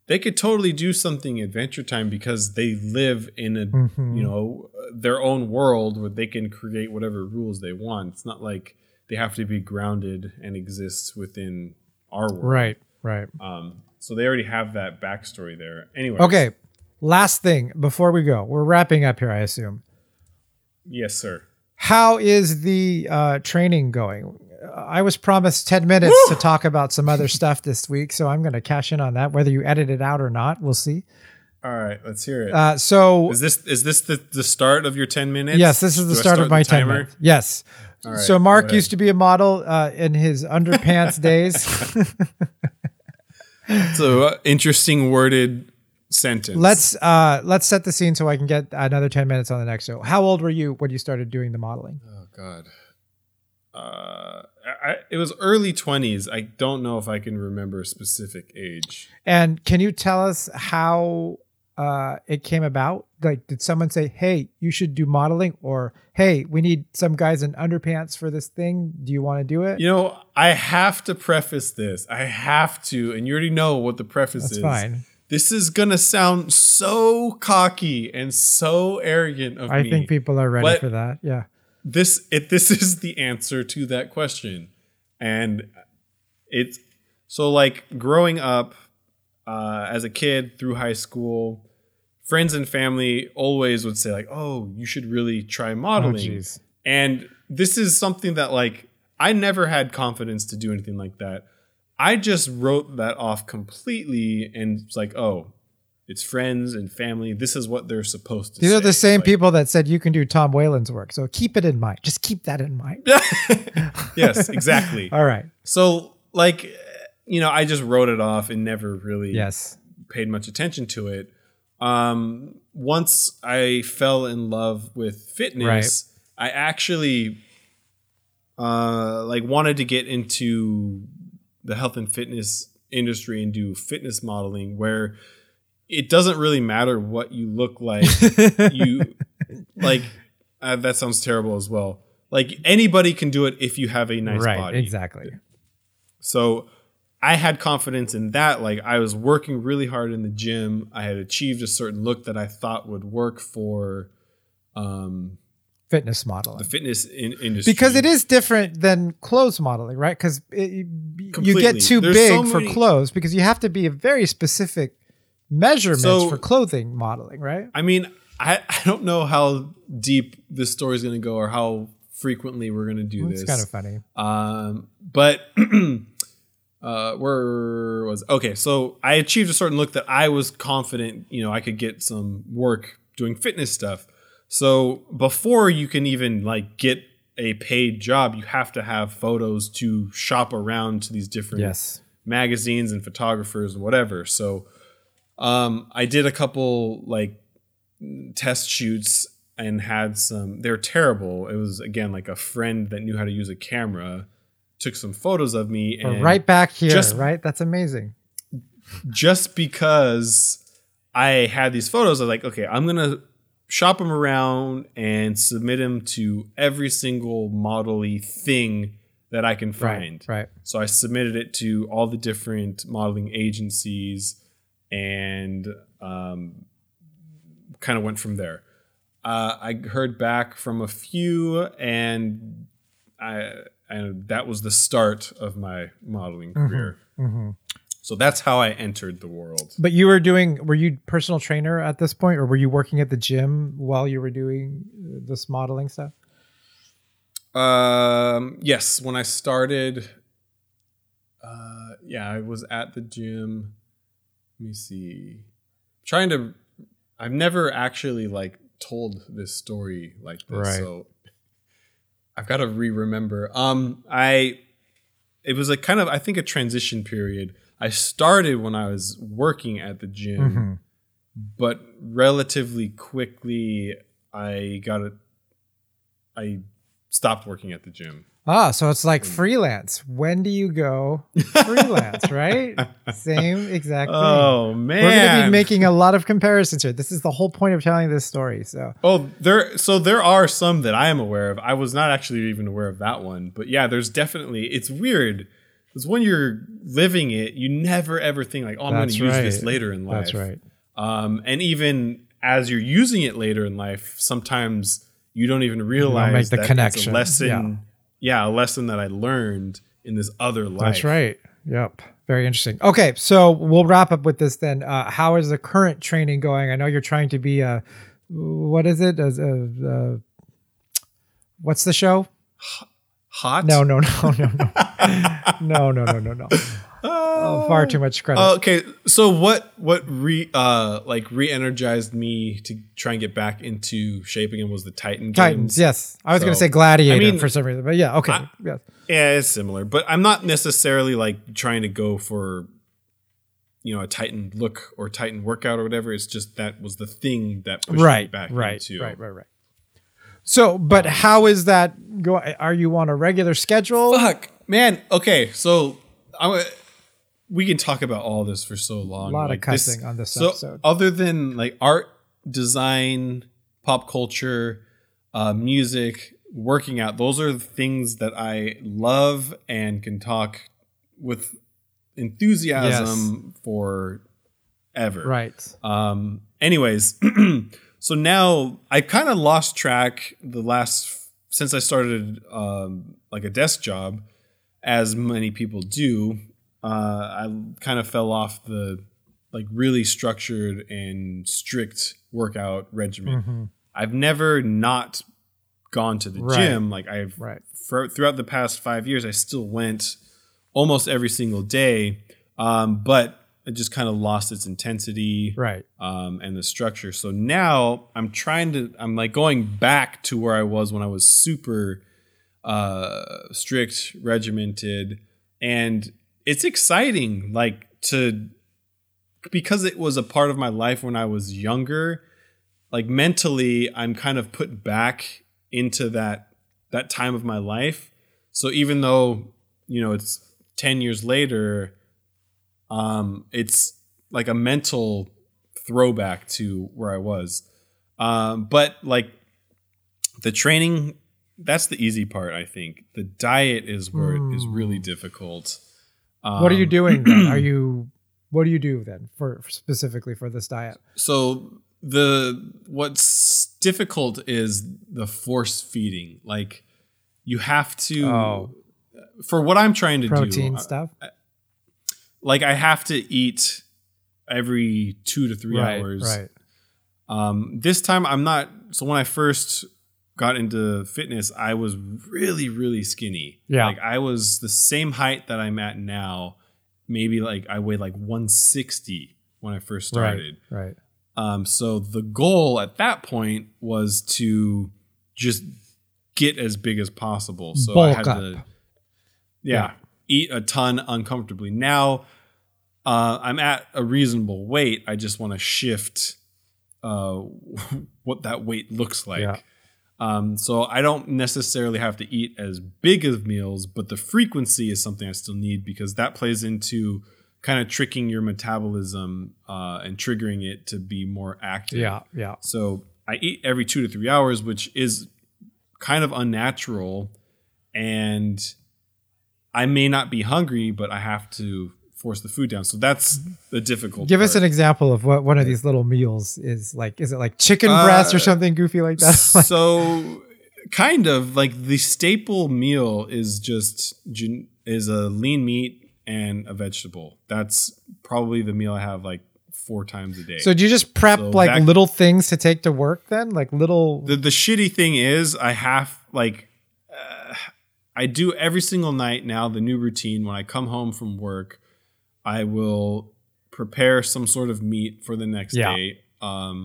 They could totally do something Adventure Time because they live in a their own world where they can create whatever rules they want. It's not like they have to be grounded and exist within our world. Right. So they already have that backstory there. Anyway. Okay. Last thing before we go, we're wrapping up here, I assume. Yes, sir. How is the training going? I was promised 10 minutes to talk about some other stuff this week, so I'm going to cash in on that. Whether you edit it out or not, we'll see. All right, let's hear it. So is this the start of your 10 minutes? Yes, this is the start of my 10 minutes. Yes. All right, so Mark used to be a model in his underpants days. So interesting worded sentence. Let's set the scene so I can get another 10 minutes on the next show. How old were you when you started doing the modeling? Oh God. It was early 20s. I don't know if I can remember a specific age. And can you tell us how it came about? Like, did someone say, "Hey, you should do modeling," or "Hey, we need some guys in underpants for this thing. Do you want to do it?" You know, I have to preface this. I have to, and you already know what the preface is. That's fine. This is going to sound so cocky and so arrogant of me. I think people are ready for that. Yeah. This is the answer to that question. And it's so like growing up as a kid through high school, friends and family always would say like, "Oh, you should really try modeling." Oh, and this is something that like I never had confidence to do anything like that. I just wrote that off completely and it's like, oh, it's friends and family. This is what they're supposed to do. These are the same people that said you can do Tom Whalen's work. So keep it in mind. Just keep that in mind. Yes, exactly. All right. So like, you know, I just wrote it off and never really paid much attention to it. Once I fell in love with fitness, I actually like wanted to get into the health and fitness industry and do fitness modeling where it doesn't really matter what you look like. You like, that sounds terrible as well. Like anybody can do it if you have a nice body. Exactly. So I had confidence in that. Like, I was working really hard in the gym. I had achieved a certain look that I thought would work for fitness modeling, the fitness industry, because it is different than clothes modeling, right? Because you get too big for clothes, because you have to be a very specific measurements for clothing modeling, right? I mean, I don't know how deep this story is going to go or how frequently we're going to do this. It's kind of funny. But where was... Okay, so I achieved a certain look that I was confident, you know, I could get some work doing fitness stuff. So before you can even like get a paid job, you have to have photos to shop around to these different magazines and photographers and whatever. So I did a couple like test shoots and had some, they're terrible. It was again, like a friend that knew how to use a camera took some photos of me. And right back here, right? That's amazing. Just because I had these photos, I was like, okay, I'm going to shop them around and submit them to every single model-y thing that I can find. Right. So I submitted it to all the different modeling agencies and, kind of went from there. I heard back from a few, and that was the start of my modeling career. Mm-hmm. So that's how I entered the world. But you were you personal trainer at this point, or were you working at the gym while you were doing this modeling stuff? Yes. When I started, I was at the gym. Let me see. I've never actually like told this story like this, so I've got to remember. It was a kind of, I think, a transition period. I started when I was working at the gym, but relatively quickly I stopped working at the gym. Ah, so it's like freelance. When do you go freelance, right? Same exact thing. Oh, man. We're going to be making a lot of comparisons here. This is the whole point of telling this story. So, there are some that I am aware of. I was not actually even aware of that one. But yeah, there's definitely, it's weird. Because when you're living it, you never ever think like, oh, I'm going to use this later in life. That's right. And even as you're using it later in life, sometimes you don't even realize you don't make the connection. It's a lesson. Yeah. Yeah, a lesson that I learned in this other life. That's right. Yep. Very interesting. Okay, so we'll wrap up with this then. How is the current training going? I know you're trying to be a, what is it? What's the show? Hot? No. Far too much credit. Okay, so what re-energized me to try and get back into shape again was the Titans games. Yes, I was going to say Gladiator for some reason, but yeah, okay. Yeah, it's similar, but I'm not necessarily like trying to go for, you know, a Titan look or Titan workout or whatever. It's just that was the thing that pushed me back into. Right. So, but how is that going? Are you on a regular schedule? Fuck, man. Okay, so we can talk about all this for so long. A lot of cussing on this episode. Other than like art, design, pop culture, music, working out, those are the things that I love and can talk with enthusiasm forever. Right. Anyways, so now I kind of lost track since I started like a desk job, as many people do. I kind of fell off the like really structured and strict workout regimen. Mm-hmm. I've never not gone to the gym. Like I've throughout the past 5 years, I still went almost every single day. But it just kind of lost its intensity. Right. And the structure. So now I'm like going back to where I was when I was super strict, regimented, and it's exciting because it was a part of my life when I was younger. Like mentally I'm kind of put back into that time of my life, so even though, you know, it's 10 years later, it's like a mental throwback to where I was. But like the training, that's the easy part, I think. The diet is where it is really difficult. What are you doing then? What do you do then for specifically for this diet? So what's difficult is the force feeding. Like you have to, for what I'm trying to protein do stuff. I have to eat every 2 to 3 hours. Right. This time I'm not. So when I first got into fitness, I was really, really skinny. Yeah. I was the same height that I'm at now. Maybe I weighed 160 when I first started. Right. So the goal at that point was to just get as big as possible. So bulk I had up. To yeah, eat a ton uncomfortably. Now I'm at a reasonable weight. I just want to shift what that weight looks like. Yeah. So I don't necessarily have to eat as big of meals, but the frequency is something I still need because that plays into kind of tricking your metabolism and triggering it to be more active. Yeah. So I eat every 2 to 3 hours, which is kind of unnatural, and I may not be hungry, but I have to force the food down. So that's the difficult Give part. Us an example of what one of these little meals is like. Is it like chicken breast or something goofy like that? So kind of the staple meal is is a lean meat and a vegetable. That's probably the meal I have 4 times a day. So do you just prep little things to take to work then? The shitty thing is I have I do every single night now, the new routine when I come home from work, I will prepare some sort of meat for the next day. And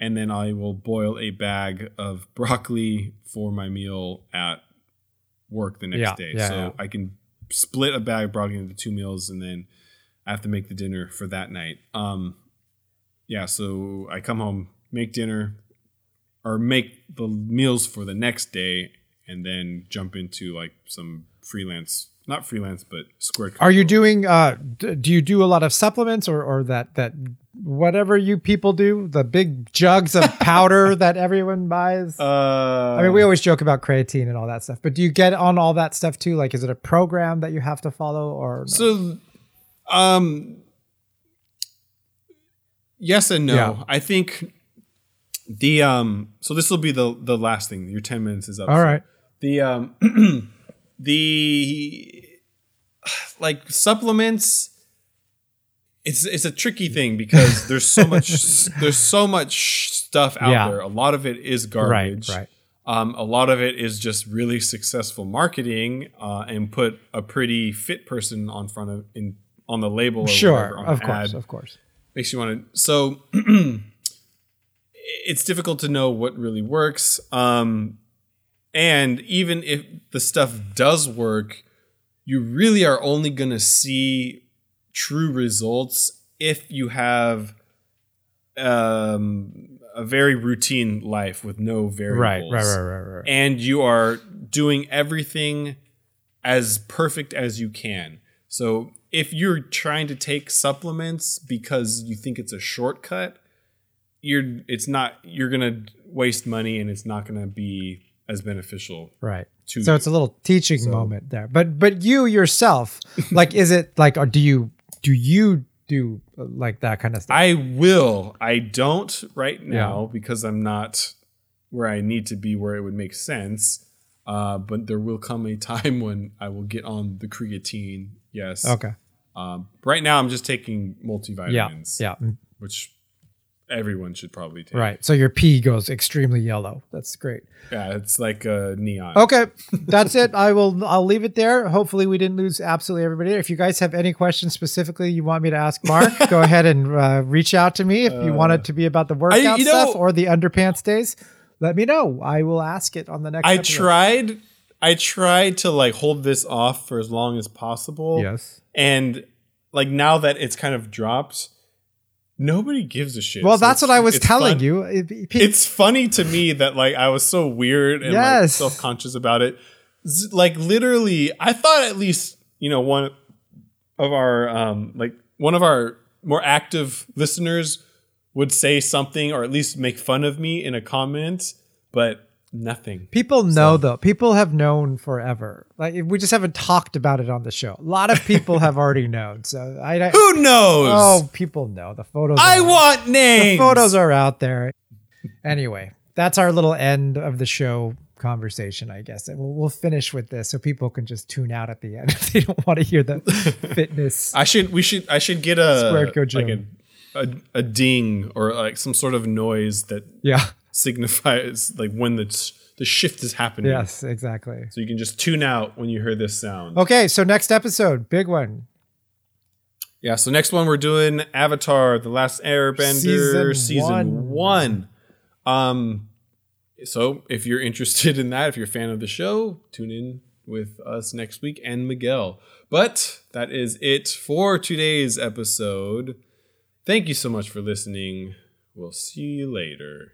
then I will boil a bag of broccoli for my meal at work the next day. So I can split a bag of broccoli into 2 meals and then I have to make the dinner for that night. So I come home, make dinner or make the meals for the next day and then jump into some freelance Not freelance, but Squared Co. Are you doing, do you do a lot of supplements or that whatever you people do, the big jugs of powder that everyone buys? We always joke about creatine and all that stuff, but do you get on all that stuff too? Is it a program that you have to follow or? No? So, yes and no. Yeah. I think so this will be the last thing. Your 10 minutes is up. All right. The supplements, it's a tricky thing because there's so much stuff out there. A lot of it is garbage. Right. A lot of it is just really successful marketing and put a pretty fit person on the label. Or sure, whatever, of course. Makes you want to. So it's difficult to know what really works. And even if the stuff does work, you really are only going to see true results if you have a very routine life with no variables. Right. And you are doing everything as perfect as you can. So if you're trying to take supplements because you think it's a shortcut, you're going to waste money and it's not going to be as beneficial. Right. So it's a little teaching moment there. But you yourself, is it or do you do that kind of stuff? I will. I don't right now because I'm not where I need to be where it would make sense. But there will come a time when I will get on the creatine. Yes. Okay. Right now I'm just taking multivitamins. Yeah. Which everyone should probably take. Right. So your pee goes extremely yellow. That's great. Yeah, it's neon. Okay. That's it. I'll leave it there. Hopefully we didn't lose absolutely everybody. If you guys have any questions specifically you want me to ask Mark, go ahead and reach out to me if you want it to be about the workout stuff or the underpants days. Let me know. I will ask it on the next episode. I tried to hold this off for as long as possible. Yes. And now that it's kind of dropped, nobody gives a shit. Well, that's what I was telling you. It's funny to me that I was so weird and self-conscious about it. Literally, I thought at least one of our one of our more active listeners would say something or at least make fun of me in a comment, but nothing. People know though. People have known forever. Like we just haven't talked about it on the show. A lot of people have already known. So I who knows? Oh, people know. The photos. I want names. The photos are out there. Anyway, that's our little end of the show conversation, I guess. And we'll finish with this so people can just tune out at the end if they don't want to hear the fitness. I should get a Squared Co like a ding or like some sort of noise that signifies like when the shift is happening. Yes, exactly. So you can just tune out when you hear this sound. Okay, so next episode, big one. Yeah, so next one we're doing Avatar, The Last Airbender, Season 1. So if you're interested in that, if you're a fan of the show, tune in with us next week and Miguel. But that is it for today's episode. Thank you so much for listening. We'll see you later.